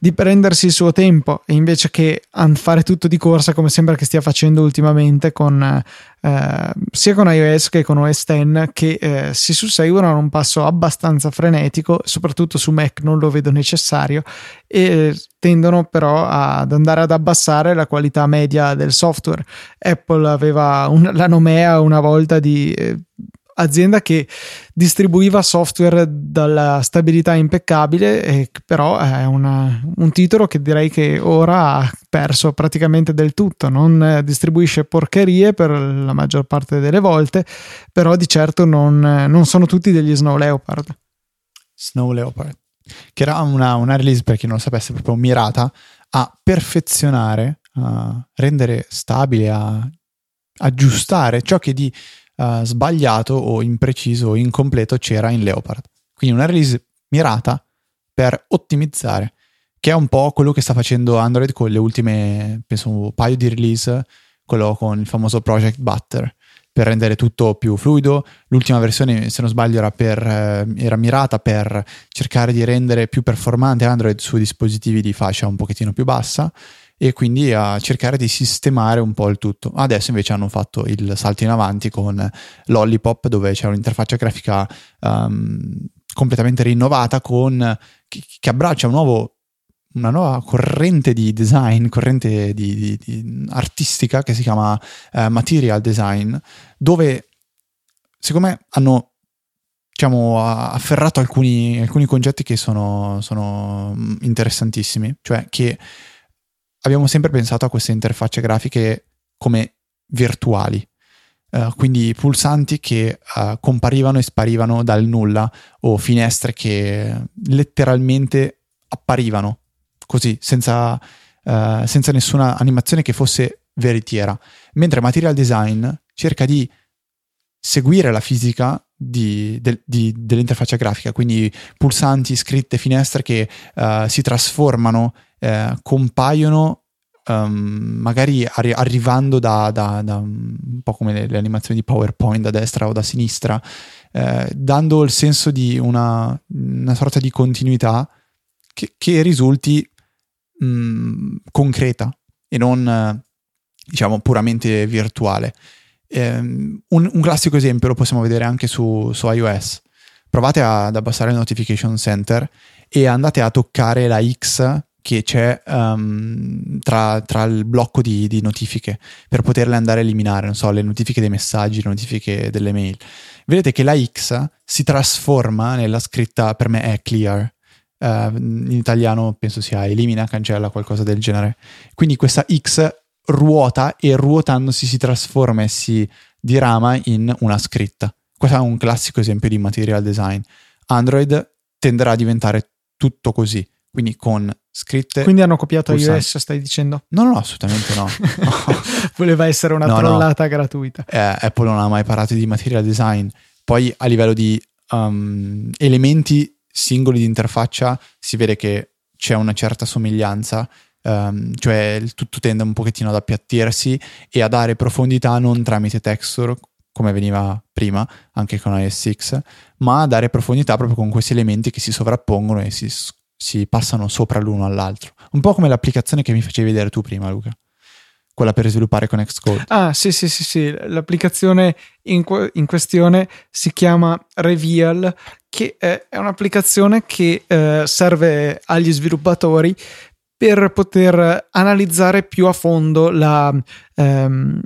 di prendersi il suo tempo e invece che fare tutto di corsa come sembra che stia facendo ultimamente con eh, sia con iOS che con O S X, che eh, si susseguono a un passo abbastanza frenetico, soprattutto su Mac non lo vedo necessario, e tendono però ad andare ad abbassare la qualità media del software. Apple aveva un, la nomea una volta di eh, azienda che distribuiva software dalla stabilità impeccabile, e però è una, un titolo che direi che ora ha perso praticamente del tutto. Non distribuisce porcherie per la maggior parte delle volte, però di certo non, non sono tutti degli Snow Leopard. Snow Leopard, che era una, una release, per chi non lo sapesse, proprio mirata a perfezionare, a rendere stabile, a aggiustare ciò che di Uh, sbagliato o impreciso o incompleto c'era in Leopard. Quindi una release mirata per ottimizzare, che è un po' quello che sta facendo Android con le ultime, penso, un paio di release, quello con il famoso Project Butter, per rendere tutto più fluido. L'ultima versione, se non sbaglio, era, per, era mirata per cercare di rendere più performante Android su dispositivi di fascia un pochettino più bassa, e quindi a cercare di sistemare un po' il tutto. Adesso invece hanno fatto il salto in avanti con Lollipop, dove c'è un'interfaccia grafica um, completamente rinnovata, con che, che abbraccia un nuovo, una nuova corrente di design, corrente di, di, di artistica, che si chiama uh, Material Design, dove secondo me hanno, diciamo, afferrato alcuni, alcuni concetti che sono, sono interessantissimi. Cioè che abbiamo sempre pensato a queste interfacce grafiche come virtuali, uh, quindi pulsanti che uh, comparivano e sparivano dal nulla, o finestre che letteralmente apparivano così, senza, uh, senza nessuna animazione che fosse veritiera. Mentre Material Design cerca di seguire la fisica Di, de, di, dell'interfaccia grafica, quindi pulsanti, scritte, finestre che uh, si trasformano, uh, compaiono, um, magari arri- arrivando da, da, da un po' come le, le animazioni di PowerPoint, da destra o da sinistra, uh, dando il senso di una, una sorta di continuità che, che risulti mh, concreta e non, diciamo, puramente virtuale. Um, un, un classico esempio lo possiamo vedere anche su, su iOS, provate ad abbassare il Notification Center e andate a toccare la X che c'è um, tra, tra il blocco di, di notifiche, per poterle andare a eliminare, non so, le notifiche dei messaggi, le notifiche delle mail. Vedete che la X si trasforma nella scritta, per me è clear, uh, in italiano penso sia elimina, cancella, qualcosa del genere. Quindi questa X ruota e ruotandosi si trasforma e si dirama in una scritta. Questo è un classico esempio di material design. Android tenderà a diventare tutto così, quindi con scritte. Quindi hanno copiato iOS, stai dicendo? No, no, assolutamente no. no. Voleva essere una no, trollata no. gratuita. Eh, Apple non ha mai parlato di material design. Poi a livello di um, elementi singoli di interfaccia si vede che c'è una certa somiglianza, um, cioè il tutto tende un pochettino ad appiattirsi e a dare profondità non tramite texture, come veniva prima anche con iOS six, ma a dare profondità proprio con questi elementi che si sovrappongono e si si passano sopra l'uno all'altro, un po' come l'applicazione che mi facevi vedere tu prima, Luca, quella per sviluppare con Xcode. Ah sì sì sì sì, l'applicazione in, in questione si chiama Reveal, che è un'applicazione che eh, serve agli sviluppatori per poter analizzare più a fondo la ehm,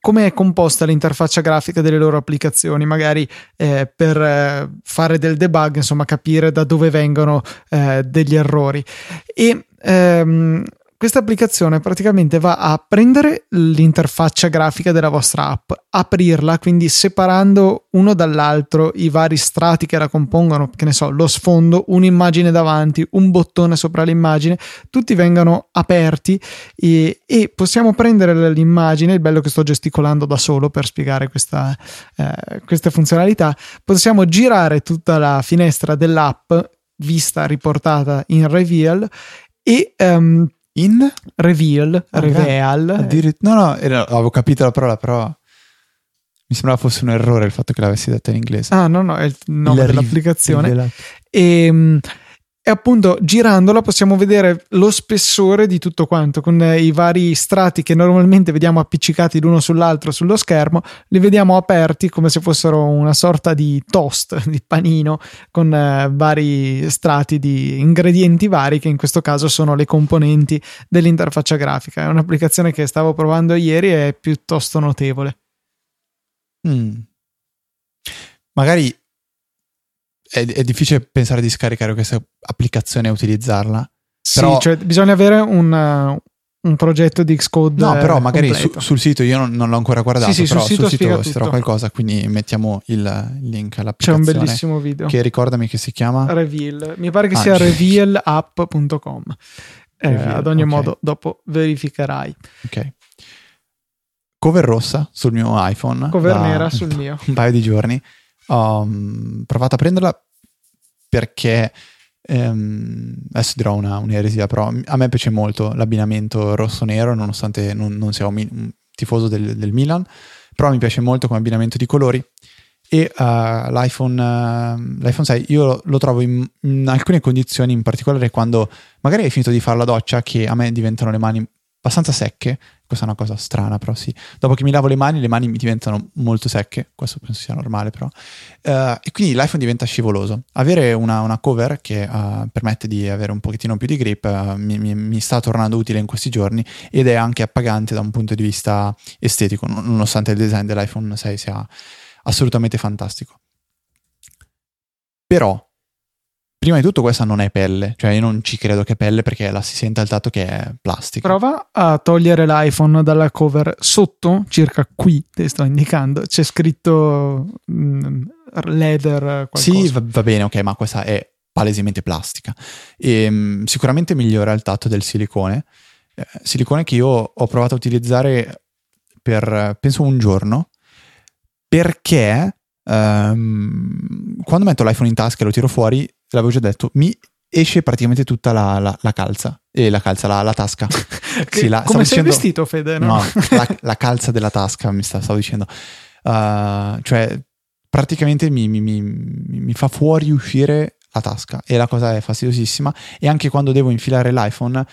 come è composta l'interfaccia grafica delle loro applicazioni, magari eh, per eh, fare del debug, insomma capire da dove vengono eh, degli errori. E ehm, questa applicazione praticamente va a prendere l'interfaccia grafica della vostra app, aprirla, quindi separando uno dall'altro i vari strati che la compongono, che ne so, lo sfondo, un'immagine davanti, un bottone sopra l'immagine, tutti vengono aperti e, e possiamo prendere l'immagine. Il bello è che sto gesticolando da solo per spiegare questa, eh, queste funzionalità. Possiamo girare tutta la finestra dell'app vista riportata in Reveal e um, in Reveal, ah, Reveal. Dire... No, no, avevo capito la parola, però mi sembrava fosse un errore il fatto che l'avessi detta in inglese. Ah, no, no, è il nome dell'applicazione. Rivela... E, e appunto girandola possiamo vedere lo spessore di tutto quanto, con i vari strati che normalmente vediamo appiccicati l'uno sull'altro sullo schermo, li vediamo aperti come se fossero una sorta di toast, di panino, con eh, vari strati di ingredienti vari, che in questo caso sono le componenti dell'interfaccia grafica. È un'applicazione che stavo provando ieri e è piuttosto notevole. Mm. Magari è, è difficile pensare di scaricare questa applicazione e utilizzarla, sì, però... cioè bisogna avere un, un progetto di Xcode. No, però magari su, sul sito, io non, non l'ho ancora guardato, sì, sì, però sul sito, sul sito sarà qualcosa, quindi mettiamo il link all'applicazione. C'è un bellissimo video che, ricordami che si chiama Reveal, mi pare che ah, sia reveal app punto com. eh, Reveal, ad ogni okay. modo dopo verificherai. Ok, cover rossa sul mio iPhone, cover nera sul mio, un paio di giorni. Ho um, provato a prenderla perché um, adesso dirò una, un'eresia, però a me piace molto l'abbinamento rosso-nero, nonostante non, non sia un tifoso del, del Milan, però mi piace molto come abbinamento di colori. E uh, l'iPhone, uh, l'iPhone sei io lo, lo trovo in, in alcune condizioni, in particolare quando magari hai finito di fare la doccia, che a me diventano le mani abbastanza secche. Questa è una cosa strana, però sì, dopo che mi lavo le mani, le mani mi diventano molto secche, questo penso sia normale, però uh, e quindi l'iPhone diventa scivoloso. Avere una, una cover che uh, permette di avere un pochettino più di grip uh, mi, mi, mi sta tornando utile in questi giorni, ed è anche appagante da un punto di vista estetico, nonostante il design dell'iPhone sei sia assolutamente fantastico. Però prima di tutto questa non è pelle, cioè io non ci credo che è pelle, perché la si sente al tatto che è plastica. Prova a togliere l'iPhone dalla cover, sotto, circa qui, te sto indicando, c'è scritto mh, leather qualcosa. Sì, va, va bene, ok, ma questa è palesemente plastica. E, mh, sicuramente migliora il tatto del silicone, eh, silicone che io ho provato a utilizzare per, penso, un giorno, perché ehm, quando metto l'iPhone in tasca e lo tiro fuori, l'avevo già detto, mi esce praticamente tutta la, la, la calza e eh, la calza, la, la tasca. Che, sì, la, come sei dicendo... vestito, Fede? No, no la, la calza della tasca, mi sta, stavo dicendo. Uh, cioè, praticamente mi, mi, mi, mi fa fuori uscire la tasca, e la cosa è fastidiosissima. E anche quando devo infilare l'iPhone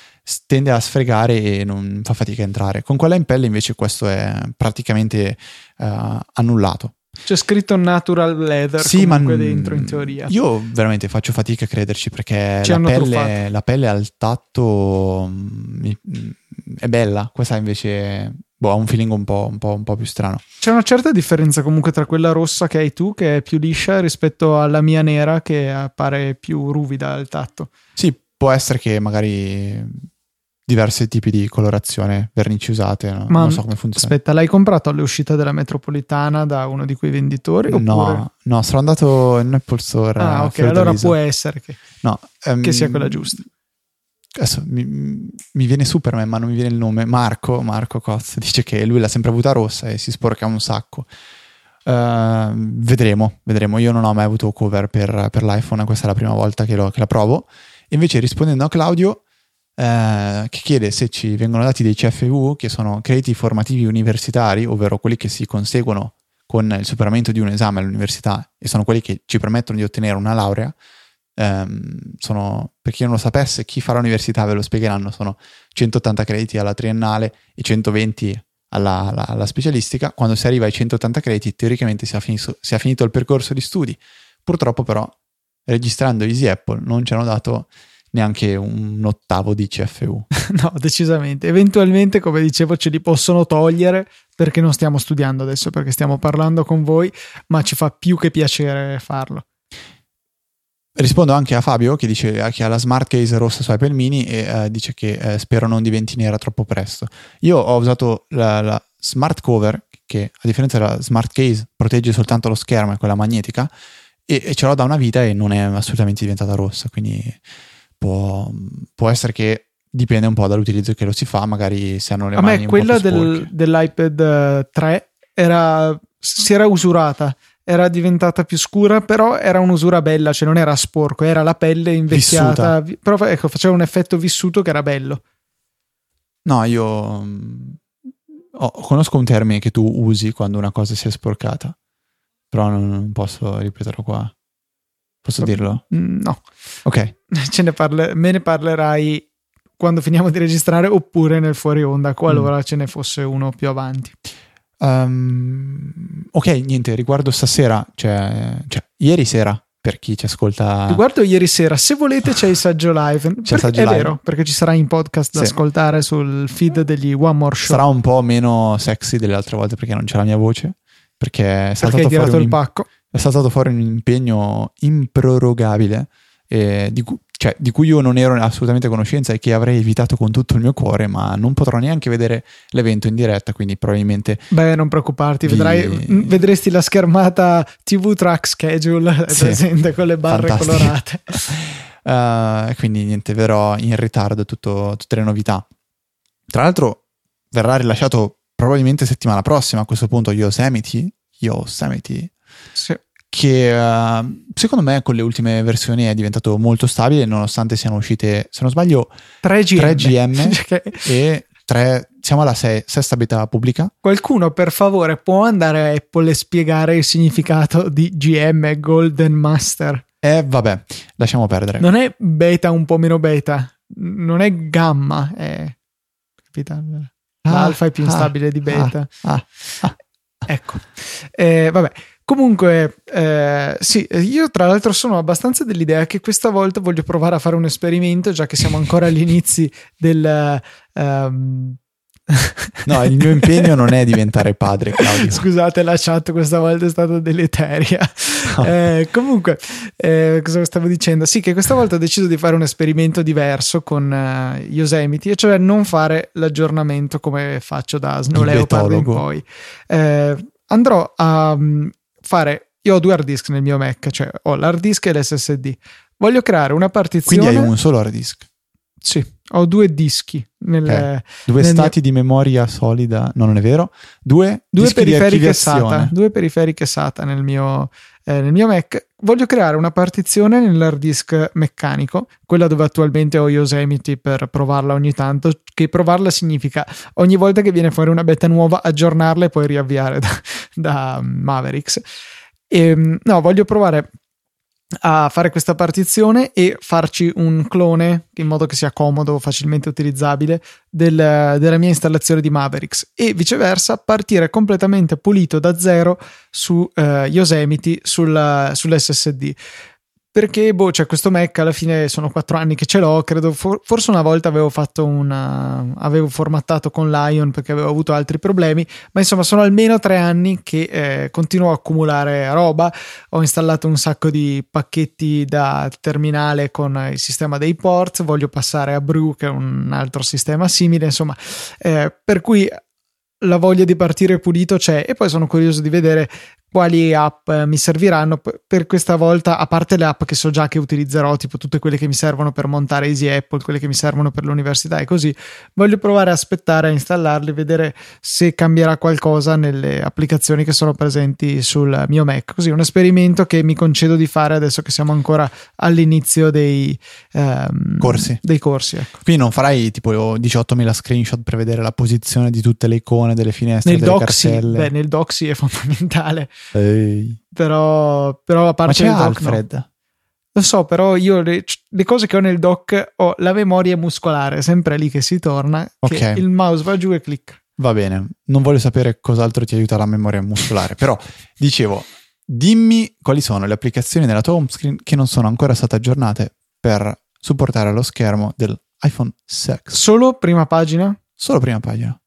tende a sfregare e non fa fatica a entrare. Con quella in pelle invece questo è praticamente uh, annullato. C'è scritto natural leather, sì, comunque, ma dentro, in teoria. Io veramente faccio fatica a crederci, perché la pelle, la pelle al tatto è bella, questa invece boh, ha un feeling un po', un po', un po' più strano. C'è una certa differenza comunque tra quella rossa che hai tu, che è più liscia, rispetto alla mia nera, che appare più ruvida al tatto. Sì, può essere che magari... diversi tipi di colorazione, vernici usate, no? Ma non so come funziona. Aspetta, l'hai comprato all'uscita della metropolitana da uno di quei venditori? Oppure... No, no, sono andato in Apple Store. Ah, ok, allora può essere che, no, um, che sia quella giusta. Adesso mi, mi viene Superman, ma non mi viene il nome. Marco, Marco Cozzi dice che lui l'ha sempre avuta rossa e si sporca un sacco. Uh, vedremo, vedremo. Io non ho mai avuto cover per, per l'iPhone, questa è la prima volta che, lo, che la provo. Invece, rispondendo a Claudio, Uh, che chiede se ci vengono dati dei C F U, che sono crediti formativi universitari, ovvero quelli che si conseguono con il superamento di un esame all'università e sono quelli che ci permettono di ottenere una laurea. Um, sono, per chi non lo sapesse, chi fa l'università ve lo spiegheranno, sono centottanta crediti alla triennale e centoventi alla, alla, alla specialistica. Quando si arriva ai centottanta crediti teoricamente si è finito, si è finito il percorso di studi. Purtroppo però, registrando Easy Apple, non ci hanno dato neanche un ottavo di C F U. No, decisamente. Eventualmente, come dicevo, ce li possono togliere, perché non stiamo studiando adesso, perché stiamo parlando con voi, ma ci fa più che piacere farlo. Rispondo anche a Fabio, che dice che ha la smart case rossa su iPad Mini e eh, dice che eh, spero non diventi nera troppo presto. Io ho usato la, la smart cover, che a differenza della smart case protegge soltanto lo schermo, è quella magnetica, e, e ce l'ho da una vita e non è assolutamente diventata rossa, quindi... Può, può essere che dipende un po' dall'utilizzo che lo si fa, magari se hanno le a mani me, un po' più sporche. A me quella dell'iPad tre era, si era usurata, era diventata più scura, però era un'usura bella, cioè non era sporco, era la pelle invecchiata, vissuta. Però ecco, faceva un effetto vissuto che era bello. No, io oh, conosco un termine che tu usi quando una cosa si è sporcata, però non, non posso ripeterlo qua. Posso dirlo? No. Ok. Ce ne parle- me ne parlerai quando finiamo di registrare, oppure nel fuori onda, qualora mm. ce ne fosse uno più avanti. Um, ok, niente, riguardo stasera, cioè, cioè ieri sera, per chi ci ascolta... Riguardo ieri sera, se volete c'è il saggio live. C'è il saggio live. È vero, perché ci sarà in podcast da sì. ascoltare sul feed degli One More Show. Sarà un po' meno sexy delle altre volte, perché non c'è la mia voce, perché è saltato perché fuori un... il pacco. È saltato fuori un impegno improrogabile, eh, di, cu- cioè, di cui io non ero assolutamente a conoscenza e che avrei evitato con tutto il mio cuore, ma non potrò neanche vedere l'evento in diretta, quindi probabilmente... Beh, non preoccuparti, vi... vedrai, vedresti la schermata T V Track Schedule, sì, presente con le barre fantastico. colorate. uh, quindi niente, vedrò in ritardo tutto, tutte le novità. Tra l'altro verrà rilasciato probabilmente settimana prossima, a questo punto, Yosemite. Yosemite... Sì. Che uh, secondo me con le ultime versioni è diventato molto stabile, nonostante siano uscite, se non sbaglio, tre G M, tre G M okay. E tre, siamo alla sei, sesta beta pubblica. Qualcuno per favore può andare a Apple e spiegare il significato di G M, Golden Master? Eh vabbè, lasciamo perdere. Non è beta un po' meno beta, non è gamma, è capita? L'alfa ah, è più instabile ah, di beta. Ah, ah, ah. Ecco, eh, vabbè. Comunque, eh, sì, io tra l'altro sono abbastanza dell'idea che questa volta voglio provare a fare un esperimento, già che siamo ancora agli inizi del... Um... No, il mio impegno non è diventare padre, Claudio. Scusate, la chat questa volta è stata deleteria. No. Eh, comunque, eh, cosa stavo dicendo? Sì, che questa volta ho deciso di fare un esperimento diverso con uh, Yosemite, e cioè non fare l'aggiornamento come faccio da Snow Leopard in poi. Eh, andrò a... Um, fare, io ho due hard disk nel mio Mac, cioè ho l'hard disk e l'esse esse di. Voglio creare una partizione. Quindi hai un solo hard disk? Sì, ho due dischi nel, okay. Due nel stati mio... di memoria solida, no, non è vero, due, due periferiche SATA, due periferiche SATA nel mio, eh, nel mio Mac. Voglio creare una partizione nell'hard disk meccanico, quella dove attualmente ho Yosemite per provarla ogni tanto, che provarla significa ogni volta che viene fuori una beta nuova aggiornarla e poi riavviare da, da Mavericks. E, no, voglio provare a fare questa partizione e farci un clone in modo che sia comodo, facilmente utilizzabile del, della mia installazione di Mavericks, e viceversa partire completamente pulito da zero su eh, Yosemite sulla, sull'esse esse di, perché boh, cioè questo Mac alla fine sono quattro anni che ce l'ho, credo for- forse una volta avevo fatto una avevo formattato con Lion perché avevo avuto altri problemi, ma insomma sono almeno tre anni che eh, continuo a accumulare roba. Ho installato un sacco di pacchetti da terminale con il sistema dei port, voglio passare a Brew che è un altro sistema simile, insomma eh, per cui la voglia di partire pulito c'è, e poi sono curioso di vedere quali app mi serviranno per questa volta, a parte le app che so già che utilizzerò, tipo tutte quelle che mi servono per montare Easy Apple, quelle che mi servono per l'università e così. Voglio provare a aspettare a installarli, vedere se cambierà qualcosa nelle applicazioni che sono presenti sul mio Mac, così un esperimento che mi concedo di fare adesso che siamo ancora all'inizio dei ehm, corsi, dei corsi ecco. Quindi non farai tipo diciottomila screenshot per vedere la posizione di tutte le icone, delle finestre, nel delle doc cartelle? Sì. Beh, nel doc sì, è fondamentale. Ehi. Però, però a parte il doc, Alfred no. Lo so, però io le, le cose che ho nel doc, ho la memoria muscolare sempre lì che si torna, okay. Che il mouse va giù e clicca. Va bene, non voglio sapere cos'altro ti aiuta la memoria muscolare. Però dicevo, dimmi quali sono le applicazioni nella tua home screen che non sono ancora state aggiornate per supportare lo schermo dell'iPhone sei. Solo prima pagina? Solo prima pagina,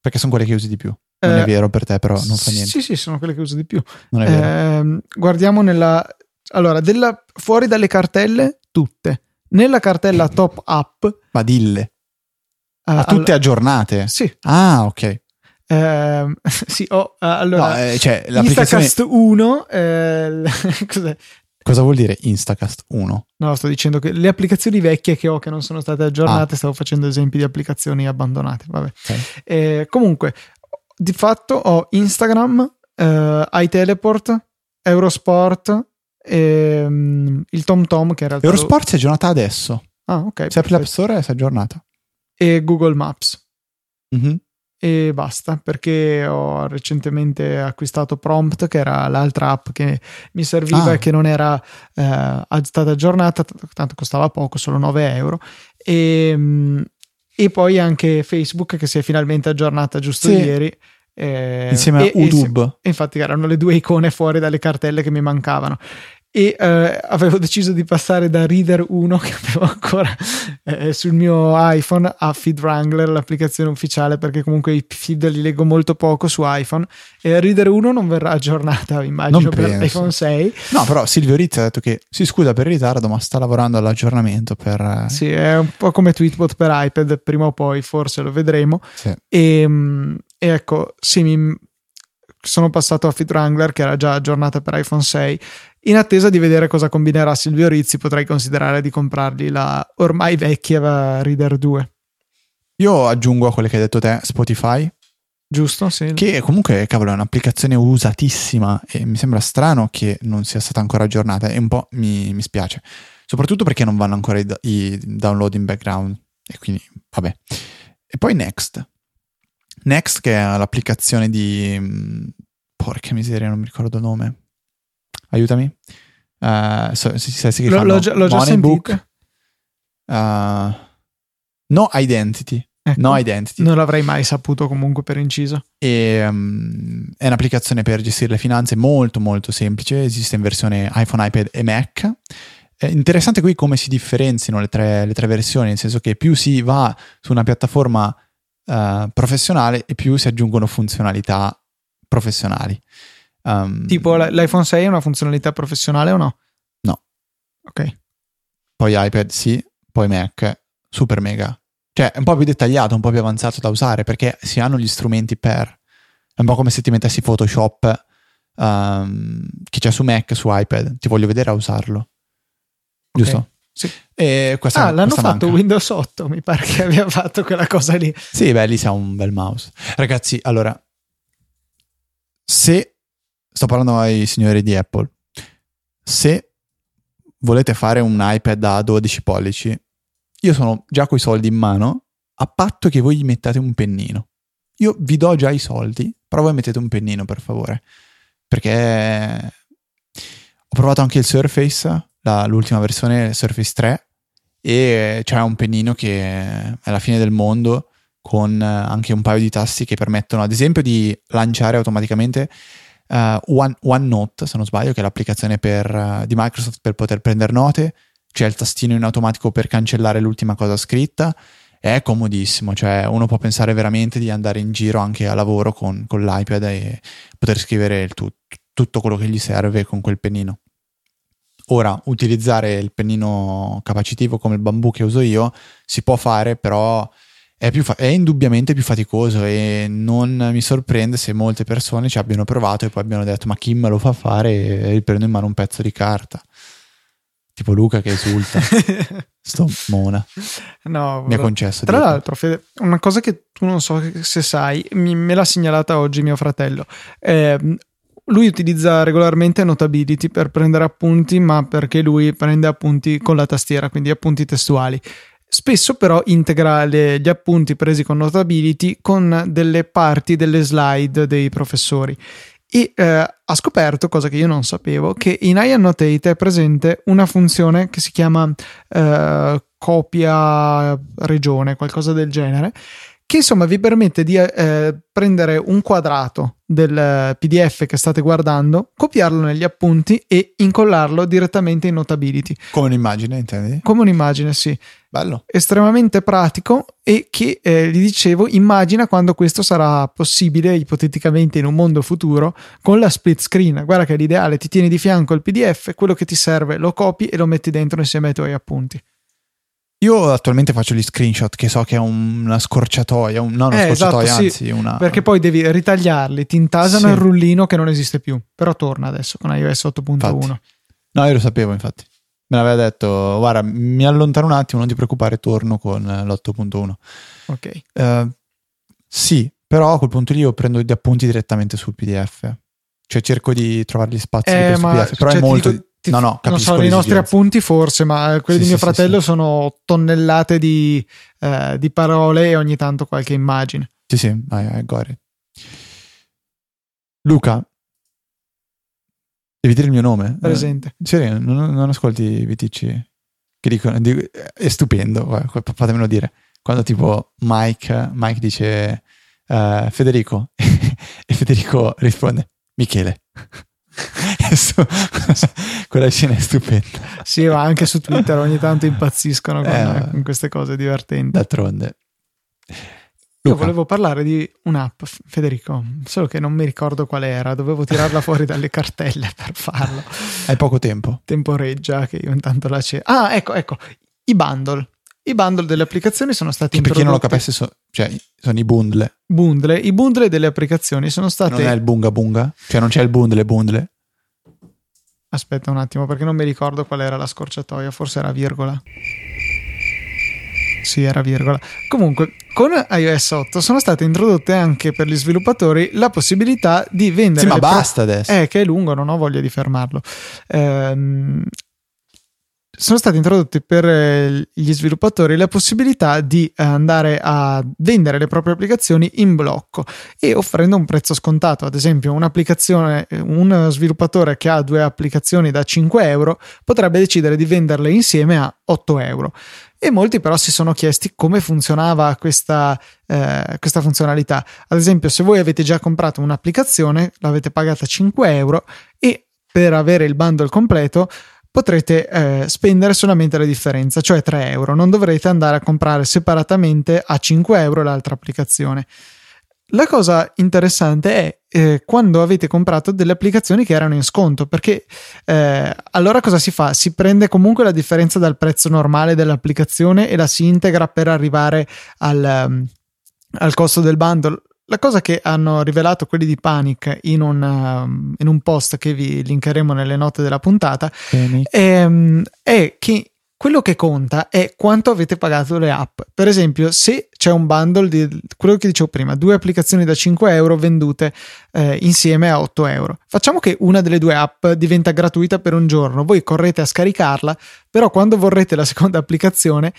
perché sono quelle che usi di più. Non è vero per te, però non fa niente. Sì, sì, sono quelle che uso di più. Non è vero. Eh, guardiamo nella... Allora, della... fuori dalle cartelle, tutte. Nella cartella top up... Ma dille. Uh, ah, tutte all... aggiornate? Sì. Ah, ok. Eh, sì, oh, allora... No, eh, cioè, l'applicazione... Instacast uno... Eh, cos'è? Cosa vuol dire Instacast uno? No, sto dicendo che le applicazioni vecchie che ho che non sono state aggiornate, ah. Stavo facendo esempi di applicazioni abbandonate, vabbè. Okay. Eh, comunque... Di fatto ho Instagram, eh, iTeleport, Eurosport, ehm, il TomTom che in realtà... Eurosport lo... si è aggiornata adesso. Ah, ok. Se apri l'App Store si è aggiornata. E Google Maps. Mm-hmm. E basta, perché ho recentemente acquistato Prompt, che era l'altra app che mi serviva ah. e che non era eh, stata aggiornata, tanto costava poco, solo nove euro. E... E poi anche Facebook che si è finalmente aggiornata giusto sì. ieri. Eh, Insieme a YouTube. E, infatti erano le due icone fuori dalle cartelle che mi mancavano. E eh, avevo deciso di passare da Reader uno che avevo ancora eh, sul mio iPhone a Feed Wrangler, l'applicazione ufficiale, perché comunque i feed li leggo molto poco su iPhone. E Reader uno non verrà aggiornata, immagino, per iPhone sei. No, però Silvio Rizzi ha detto che si scusa per il ritardo, ma sta lavorando all'aggiornamento per... Sì, è un po' come Tweetbot per iPad, prima o poi forse lo vedremo. Sì. E, e ecco, sì, mi... sono passato a Feed Wrangler che era già aggiornata per iPhone sei. In attesa di vedere cosa combinerà Silvio Rizzi, potrei considerare di comprargli la ormai vecchia Reader due. Io aggiungo a quelle che hai detto te Spotify. Giusto, sì. Che comunque, cavolo, è un'applicazione usatissima e mi sembra strano che non sia stata ancora aggiornata e un po' mi, mi spiace. Soprattutto perché non vanno ancora i, i download in background e quindi, vabbè. E poi Next. Next che è l'applicazione di... Porca miseria, non mi ricordo il nome. Aiutami. Uh, so, si, si, si, L- l'ho già, l'ho già sentito. Uh, no Identity. Ecco, no Identity. Non l'avrei mai saputo comunque per inciso. E, um, è un'applicazione per gestire le finanze molto molto semplice. Esiste in versione iPhone, iPad e Mac. È interessante qui come si differenzino le tre, le tre versioni, nel senso che più si va su una piattaforma uh, professionale e più si aggiungono funzionalità professionali. Um, tipo l'iPhone sei è una funzionalità professionale o no? No. Ok. Poi iPad sì, poi Mac, super mega. Cioè è un po' più dettagliato, un po' più avanzato da usare perché si hanno gli strumenti per... È un po' come se ti mettessi Photoshop um, che c'è su Mac, su iPad. Ti voglio vedere a usarlo. Giusto? Okay. Sì. E questa, ah, l'hanno questa fatto manca. Windows otto, mi pare che abbia fatto quella cosa lì. Sì, beh, lì si ha un bel mouse. Ragazzi, allora... Se... Sto parlando ai signori di Apple. Se volete fare un iPad da dodici pollici, io sono già coi soldi in mano, a patto che voi gli mettete un pennino. Io vi do già i soldi, però voi mettete un pennino, per favore. Perché Ho provato anche il Surface, la, l'ultima versione Surface tre, e c'è un pennino che è la fine del mondo, con anche un paio di tasti che permettono ad esempio di lanciare automaticamente uh, One, OneNote, se non sbaglio, che è l'applicazione per, uh, di Microsoft per poter prendere note. C'è il tastino in automatico per cancellare l'ultima cosa scritta. È comodissimo, cioè uno può pensare veramente di andare in giro anche a lavoro con, con l'iPad e poter scrivere il tu, tutto quello che gli serve con quel pennino. Ora, utilizzare il pennino capacitivo come il bambù che uso io si può fare, però è, più fa- è indubbiamente più faticoso, e non mi sorprende se molte persone ci abbiano provato e poi abbiano detto: ma chi me lo fa fare? E riprendo in mano un pezzo di carta. Tipo Luca che esulta. Sto mona. No, mi ha concesso. Tra l'altro, Fede, una cosa che tu non so se sai, mi, me l'ha segnalata oggi mio fratello. Eh, lui utilizza regolarmente Notability per prendere appunti, ma perché lui prende appunti con la tastiera, quindi appunti testuali. Spesso però integra le, gli appunti presi con Notability con delle parti delle slide dei professori. E eh, ha scoperto, cosa che io non sapevo, che in iAnnotate è presente una funzione che si chiama eh, copia regione, qualcosa del genere, che insomma vi permette di eh, prendere un quadrato del P D F che state guardando, copiarlo negli appunti e incollarlo direttamente in Notability. Come un'immagine, intendi? Come un'immagine, sì. Bello. Estremamente pratico, e che eh, gli dicevo, immagina quando questo sarà possibile ipoteticamente in un mondo futuro con la split screen. Guarda che è l'ideale, ti tieni di fianco il P D F, quello che ti serve lo copi e lo metti dentro insieme ai tuoi appunti. Io attualmente faccio gli screenshot, che so che è una scorciatoia, un, no, una eh, scorciatoia, esatto, anzi sì, una... perché poi devi ritagliarli, ti intasano, sì, il rullino che non esiste più, però torna adesso con iOS otto punto uno. Infatti. No, io lo sapevo, infatti. Me l'aveva detto: guarda, mi allontano un attimo, non ti preoccupare, torno con l'otto punto uno. Ok. Eh, sì, però a quel punto lì io prendo gli appunti direttamente sul P D F. Cioè cerco di trovare gli spazi eh, per ma, sul P D F, però cioè, è molto... Dico... Ti, no, no, non so, i nostri appunti forse, ma quelli sì, di mio sì, fratello sì, sono tonnellate di, eh, di parole e ogni tanto qualche immagine. Sì, sì, vai, vai, gore. Luca, devi dire il mio nome? Presente. Eh, cioè, non, non ascolti i V T C che dicono, dico, è stupendo, fatemelo dire. Quando tipo Mike, Mike dice uh, Federico e Federico risponde Michele. Quella scena è stupenda. Sì, ma anche su Twitter ogni tanto impazziscono con, eh, con queste cose divertenti. D'altronde, Luca, io volevo parlare di un'app, Federico, solo che non mi ricordo qual era, dovevo tirarla fuori dalle cartelle per farlo. Hai poco tempo. Temporeggia, che io intanto la c'è. Ah, ecco, ecco, i bundle. I bundle delle applicazioni sono stati introdotti. Perché non lo capesse, so, cioè, sono i bundle. Bundle, i bundle delle applicazioni sono stati. Non è il bunga bunga? Cioè non c'è il bundle bundle? Aspetta un attimo, perché non mi ricordo qual era la scorciatoia, forse era virgola. Sì, era virgola. Comunque, con iOS otto sono state introdotte anche per gli sviluppatori la possibilità di vendere. Sì, ma basta pro- adesso. Eh, che è lungo, non ho voglia di fermarlo. Ehm... Sono stati introdotti per gli sviluppatori la possibilità di andare a vendere le proprie applicazioni in blocco e offrendo un prezzo scontato. Ad esempio, un'applicazione, un sviluppatore che ha due applicazioni da cinque euro potrebbe decidere di venderle insieme a otto euro. E molti però si sono chiesti come funzionava questa, eh, questa funzionalità. Ad esempio, se voi avete già comprato un'applicazione, l'avete pagata cinque euro e per avere il bundle completo potrete eh, spendere solamente la differenza, cioè tre euro. Non dovrete andare a comprare separatamente a cinque euro l'altra applicazione. La cosa interessante è eh, quando avete comprato delle applicazioni che erano in sconto, perché eh, allora cosa si fa? Si prende comunque la differenza dal prezzo normale dell'applicazione e la si integra per arrivare al, um, al costo del bundle. La cosa che hanno rivelato quelli di Panic in un, in un post che vi linkeremo nelle note della puntata è, è che quello che conta è quanto avete pagato le app. Per esempio, se c'è un bundle di quello che dicevo prima, due applicazioni da cinque euro vendute eh, insieme a otto euro. Facciamo che una delle due app diventa gratuita per un giorno, voi correte a scaricarla, però quando vorrete la seconda applicazione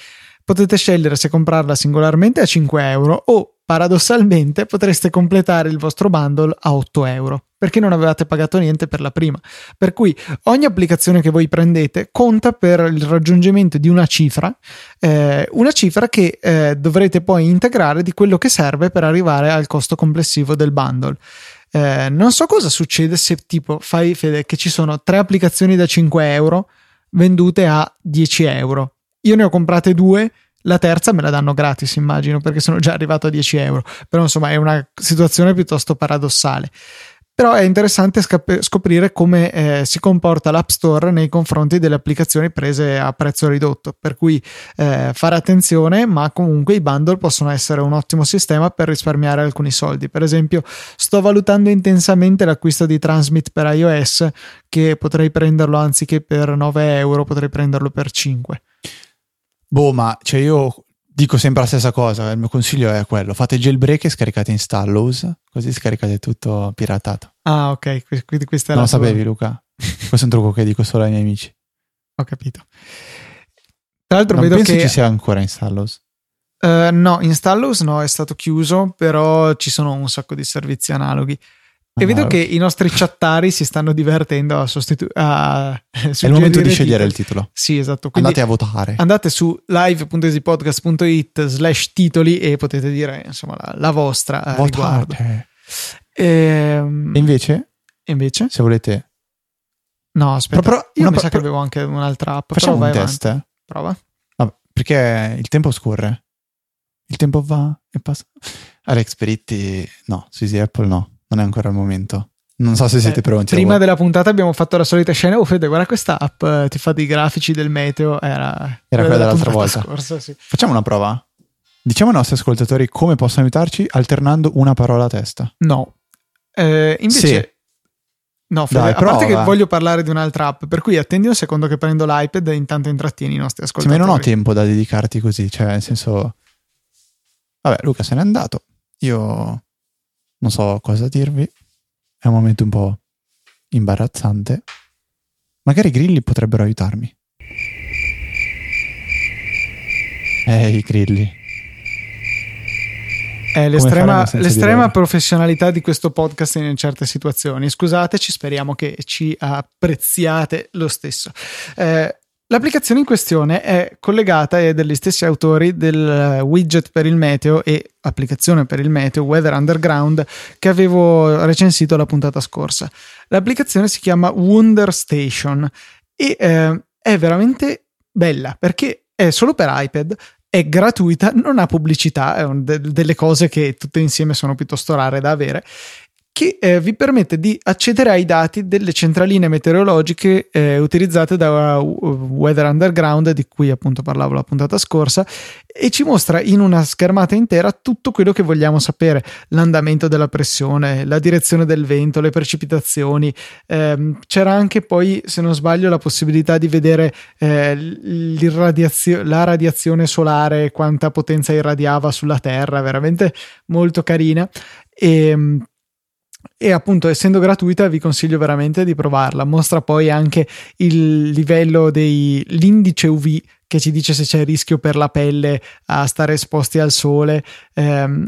Potete scegliere se comprarla singolarmente a cinque euro o, paradossalmente, potreste completare il vostro bundle a otto euro, perché non avevate pagato niente per la prima. Per cui ogni applicazione che voi prendete conta per il raggiungimento di una cifra, eh, una cifra che eh, dovrete poi integrare di quello che serve per arrivare al costo complessivo del bundle. Eh, non so cosa succede se tipo fai fede che ci sono tre applicazioni da cinque euro vendute a dieci euro. Io ne ho comprate due, la terza me la danno gratis, immagino, perché sono già arrivato a dieci euro. Però insomma è una situazione piuttosto paradossale. Però è interessante scap- scoprire come eh, si comporta l'App Store nei confronti delle applicazioni prese a prezzo ridotto, per cui eh, fare attenzione, ma comunque i bundle possono essere un ottimo sistema per risparmiare alcuni soldi. Per esempio, sto valutando intensamente l'acquisto di Transmit per iOS, che potrei prenderlo anziché per nove euro, potrei prenderlo per cinque. Boh, ma cioè io dico sempre la stessa cosa, il mio consiglio è quello: fate jailbreak e scaricate Installos, così scaricate tutto piratato. Ah, ok, quindi questa è non la Non sapevi, Luca. Questo è un trucco che dico solo ai miei amici. Ho capito. Tra l'altro non vedo penso che ci sia ancora Installos. Uh, no, Installos no, è stato chiuso, però ci sono un sacco di servizi analoghi. E ah, vedo che i nostri chattari si stanno divertendo a sostituire. È il momento di scegliere il titolo. Sì, esatto. Quindi andate a votare. Andate su live punto easy podcast punto it slash titoli e potete dire insomma la, la vostra. Votate. E, e invece? Invece? Se volete. No, aspetta. Però, però, io mi sa pro... che avevo anche un'altra app. Facciamo però un vai test. Avanti. Prova. Vabbè, perché il tempo scorre. Il tempo va e passa. Alex Peritti, no. Su Easy Apple, no. Non è ancora il momento. Non so se siete eh, pronti. Prima della puntata abbiamo fatto la solita scena. Oh Fede, guarda questa app, ti fa dei grafici del meteo. Era, era quella, quella dell'altra volta. Scorsa, sì. Facciamo una prova? Diciamo ai nostri ascoltatori come possono aiutarci alternando una parola a testa. No. Eh, invece... Sì. No, Fede, Dai, a prova. parte che voglio parlare di un'altra app, per cui attendi un secondo che prendo l'iPad e intanto intrattieni i nostri ascoltatori. Sì, ma non ho tempo da dedicarti così, cioè nel senso... Vabbè, Luca se n'è andato. Io... Non so cosa dirvi, è un momento un po' imbarazzante. Magari i grilli potrebbero aiutarmi. Eh, i grilli. È l'estrema, l'estrema di professionalità di questo podcast in certe situazioni. Scusateci, speriamo che ci apprezziate lo stesso. Eh, l'applicazione in questione è collegata e è degli stessi autori del widget per il meteo e applicazione per il meteo Weather Underground che avevo recensito la puntata scorsa. L'applicazione si chiama Wonder Station e eh, è veramente bella perché è solo per iPad, è gratuita, non ha pubblicità, è un de- delle cose che tutte insieme sono piuttosto rare da avere, che eh, vi permette di accedere ai dati delle centraline meteorologiche eh, utilizzate da Weather Underground, di cui appunto parlavo la puntata scorsa, e ci mostra in una schermata intera tutto quello che vogliamo sapere: l'andamento della pressione, la direzione del vento, le precipitazioni. Ehm, c'era anche poi, se non sbaglio, la possibilità di vedere eh, l'irradiazio- la radiazione solare, quanta potenza irradiava sulla Terra, veramente molto carina. E, E appunto, essendo gratuita, vi consiglio veramente di provarla. Mostra poi anche il livello dell'indice U V che ci dice se c'è rischio per la pelle a stare esposti al sole, ehm,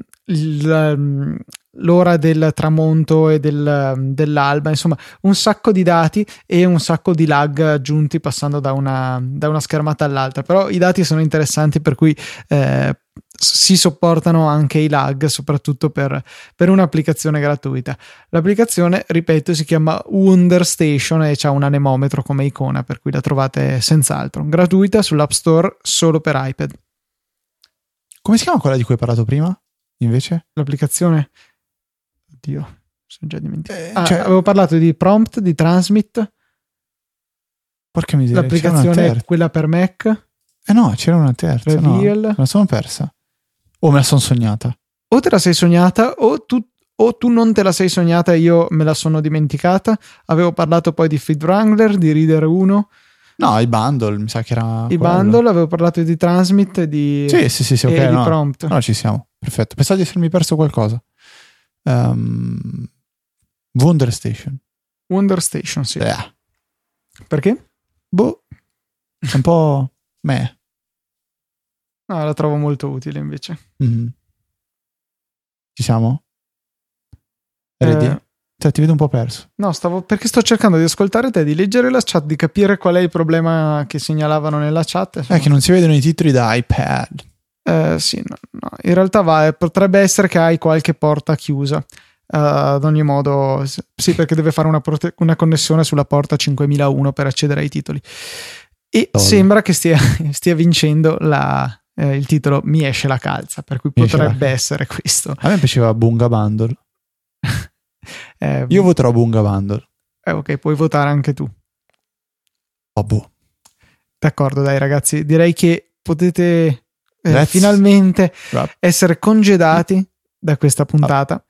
l'ora del tramonto e del, dell'alba, insomma un sacco di dati e un sacco di lag aggiunti passando da una, da una schermata all'altra. Però i dati sono interessanti, per cui eh, si sopportano anche i lag, soprattutto per, per un'applicazione gratuita. L'applicazione, ripeto, si chiama Wonder Station e c'ha un anemometro come icona, per cui la trovate senz'altro gratuita sull'App Store, solo per iPad. Come si chiama quella di cui hai parlato prima, invece? L'applicazione? Oddio, mi sono già dimenticato. Eh, ah, cioè... Avevo parlato di Prompt, di Transmit. Porca miseria, l'applicazione è quella per Mac. Eh no, c'era una terza. Reveal. No, me la sono persa. O me la sono sognata. O te la sei sognata o tu, o tu non te la sei sognata e io me la sono dimenticata. Avevo parlato poi di Feed Wrangler, di Reader uno. No, i bundle, mi sa che era I quello. bundle, avevo parlato di Transmit e di, sì, sì, sì, sì, okay, no. di Prompt. No, ci siamo. Perfetto. Pensavo di essermi perso qualcosa. Um, Wonder Station. Wonder Station, sì. Eh. Perché? Boh. È un po' me. No, la trovo molto utile invece. Mm-hmm. Ci siamo? Ready? Eh... Cioè, ti vedo un po' perso. No, stavo perché sto cercando di ascoltare te, di leggere la chat, di capire qual è il problema che segnalavano nella chat. Insomma. È che non si vedono i titoli da iPad. Eh, sì, no, no. In realtà va, potrebbe essere che hai qualche porta chiusa. Uh, ad ogni modo, sì, perché deve fare una, prote- una connessione sulla porta cinquemilauno per accedere ai titoli. E oh, sembra no. che stia, stia vincendo la, eh, il titolo Mi esce la calza, per cui Mi potrebbe la... essere questo. A me piaceva Bunga Bundle. Eh, Io voterò Bunga Bundle. Eh, ok, puoi votare anche tu. Oh, boh. D'accordo, dai ragazzi, direi che potete eh, finalmente wrap. essere congedati da questa puntata. Ah.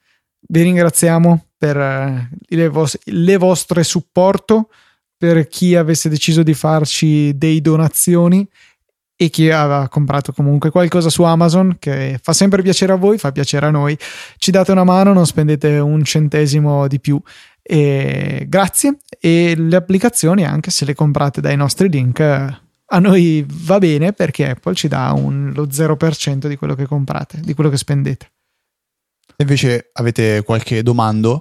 Vi ringraziamo per le, vos- le vostre supporto, per chi avesse deciso di farci dei donazioni e chi aveva comprato comunque qualcosa su Amazon, che fa sempre piacere a voi, fa piacere a noi. Ci date una mano, non spendete un centesimo di più, e grazie. E le applicazioni, anche se le comprate dai nostri link, a noi va bene perché Apple ci dà un, lo zero per cento di quello che comprate, di quello che spendete. Se invece avete qualche domanda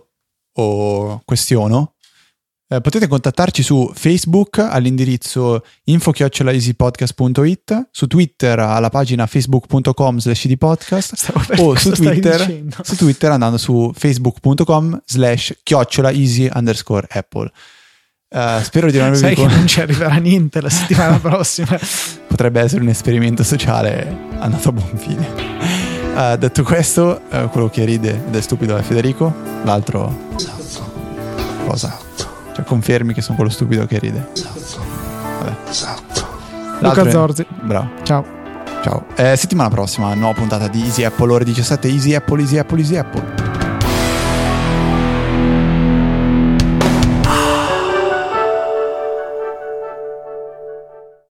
o questione, eh, potete contattarci su Facebook all'indirizzo info chiocciola easy podcast punto it, su Twitter alla pagina facebook punto com slash easypodcast o su Twitter, su Twitter andando su facebook punto com slash chiocciola easy underscore apple. Uh, spero di non avervi sai con... che non ci arriverà niente la settimana prossima. Potrebbe essere un esperimento sociale andato a buon fine. Uh, detto questo, uh, quello che ride ed è stupido è Federico, l'altro esatto. Cosa? Cioè, confermi che sono quello stupido che ride? Esatto. Vabbè. Esatto. L'altro Luca Zorzi è... bravo. Ciao. Ciao. Eh, settimana prossima nuova puntata di Easy Apple, ore diciassette. Easy Apple, Easy Apple, Easy Apple.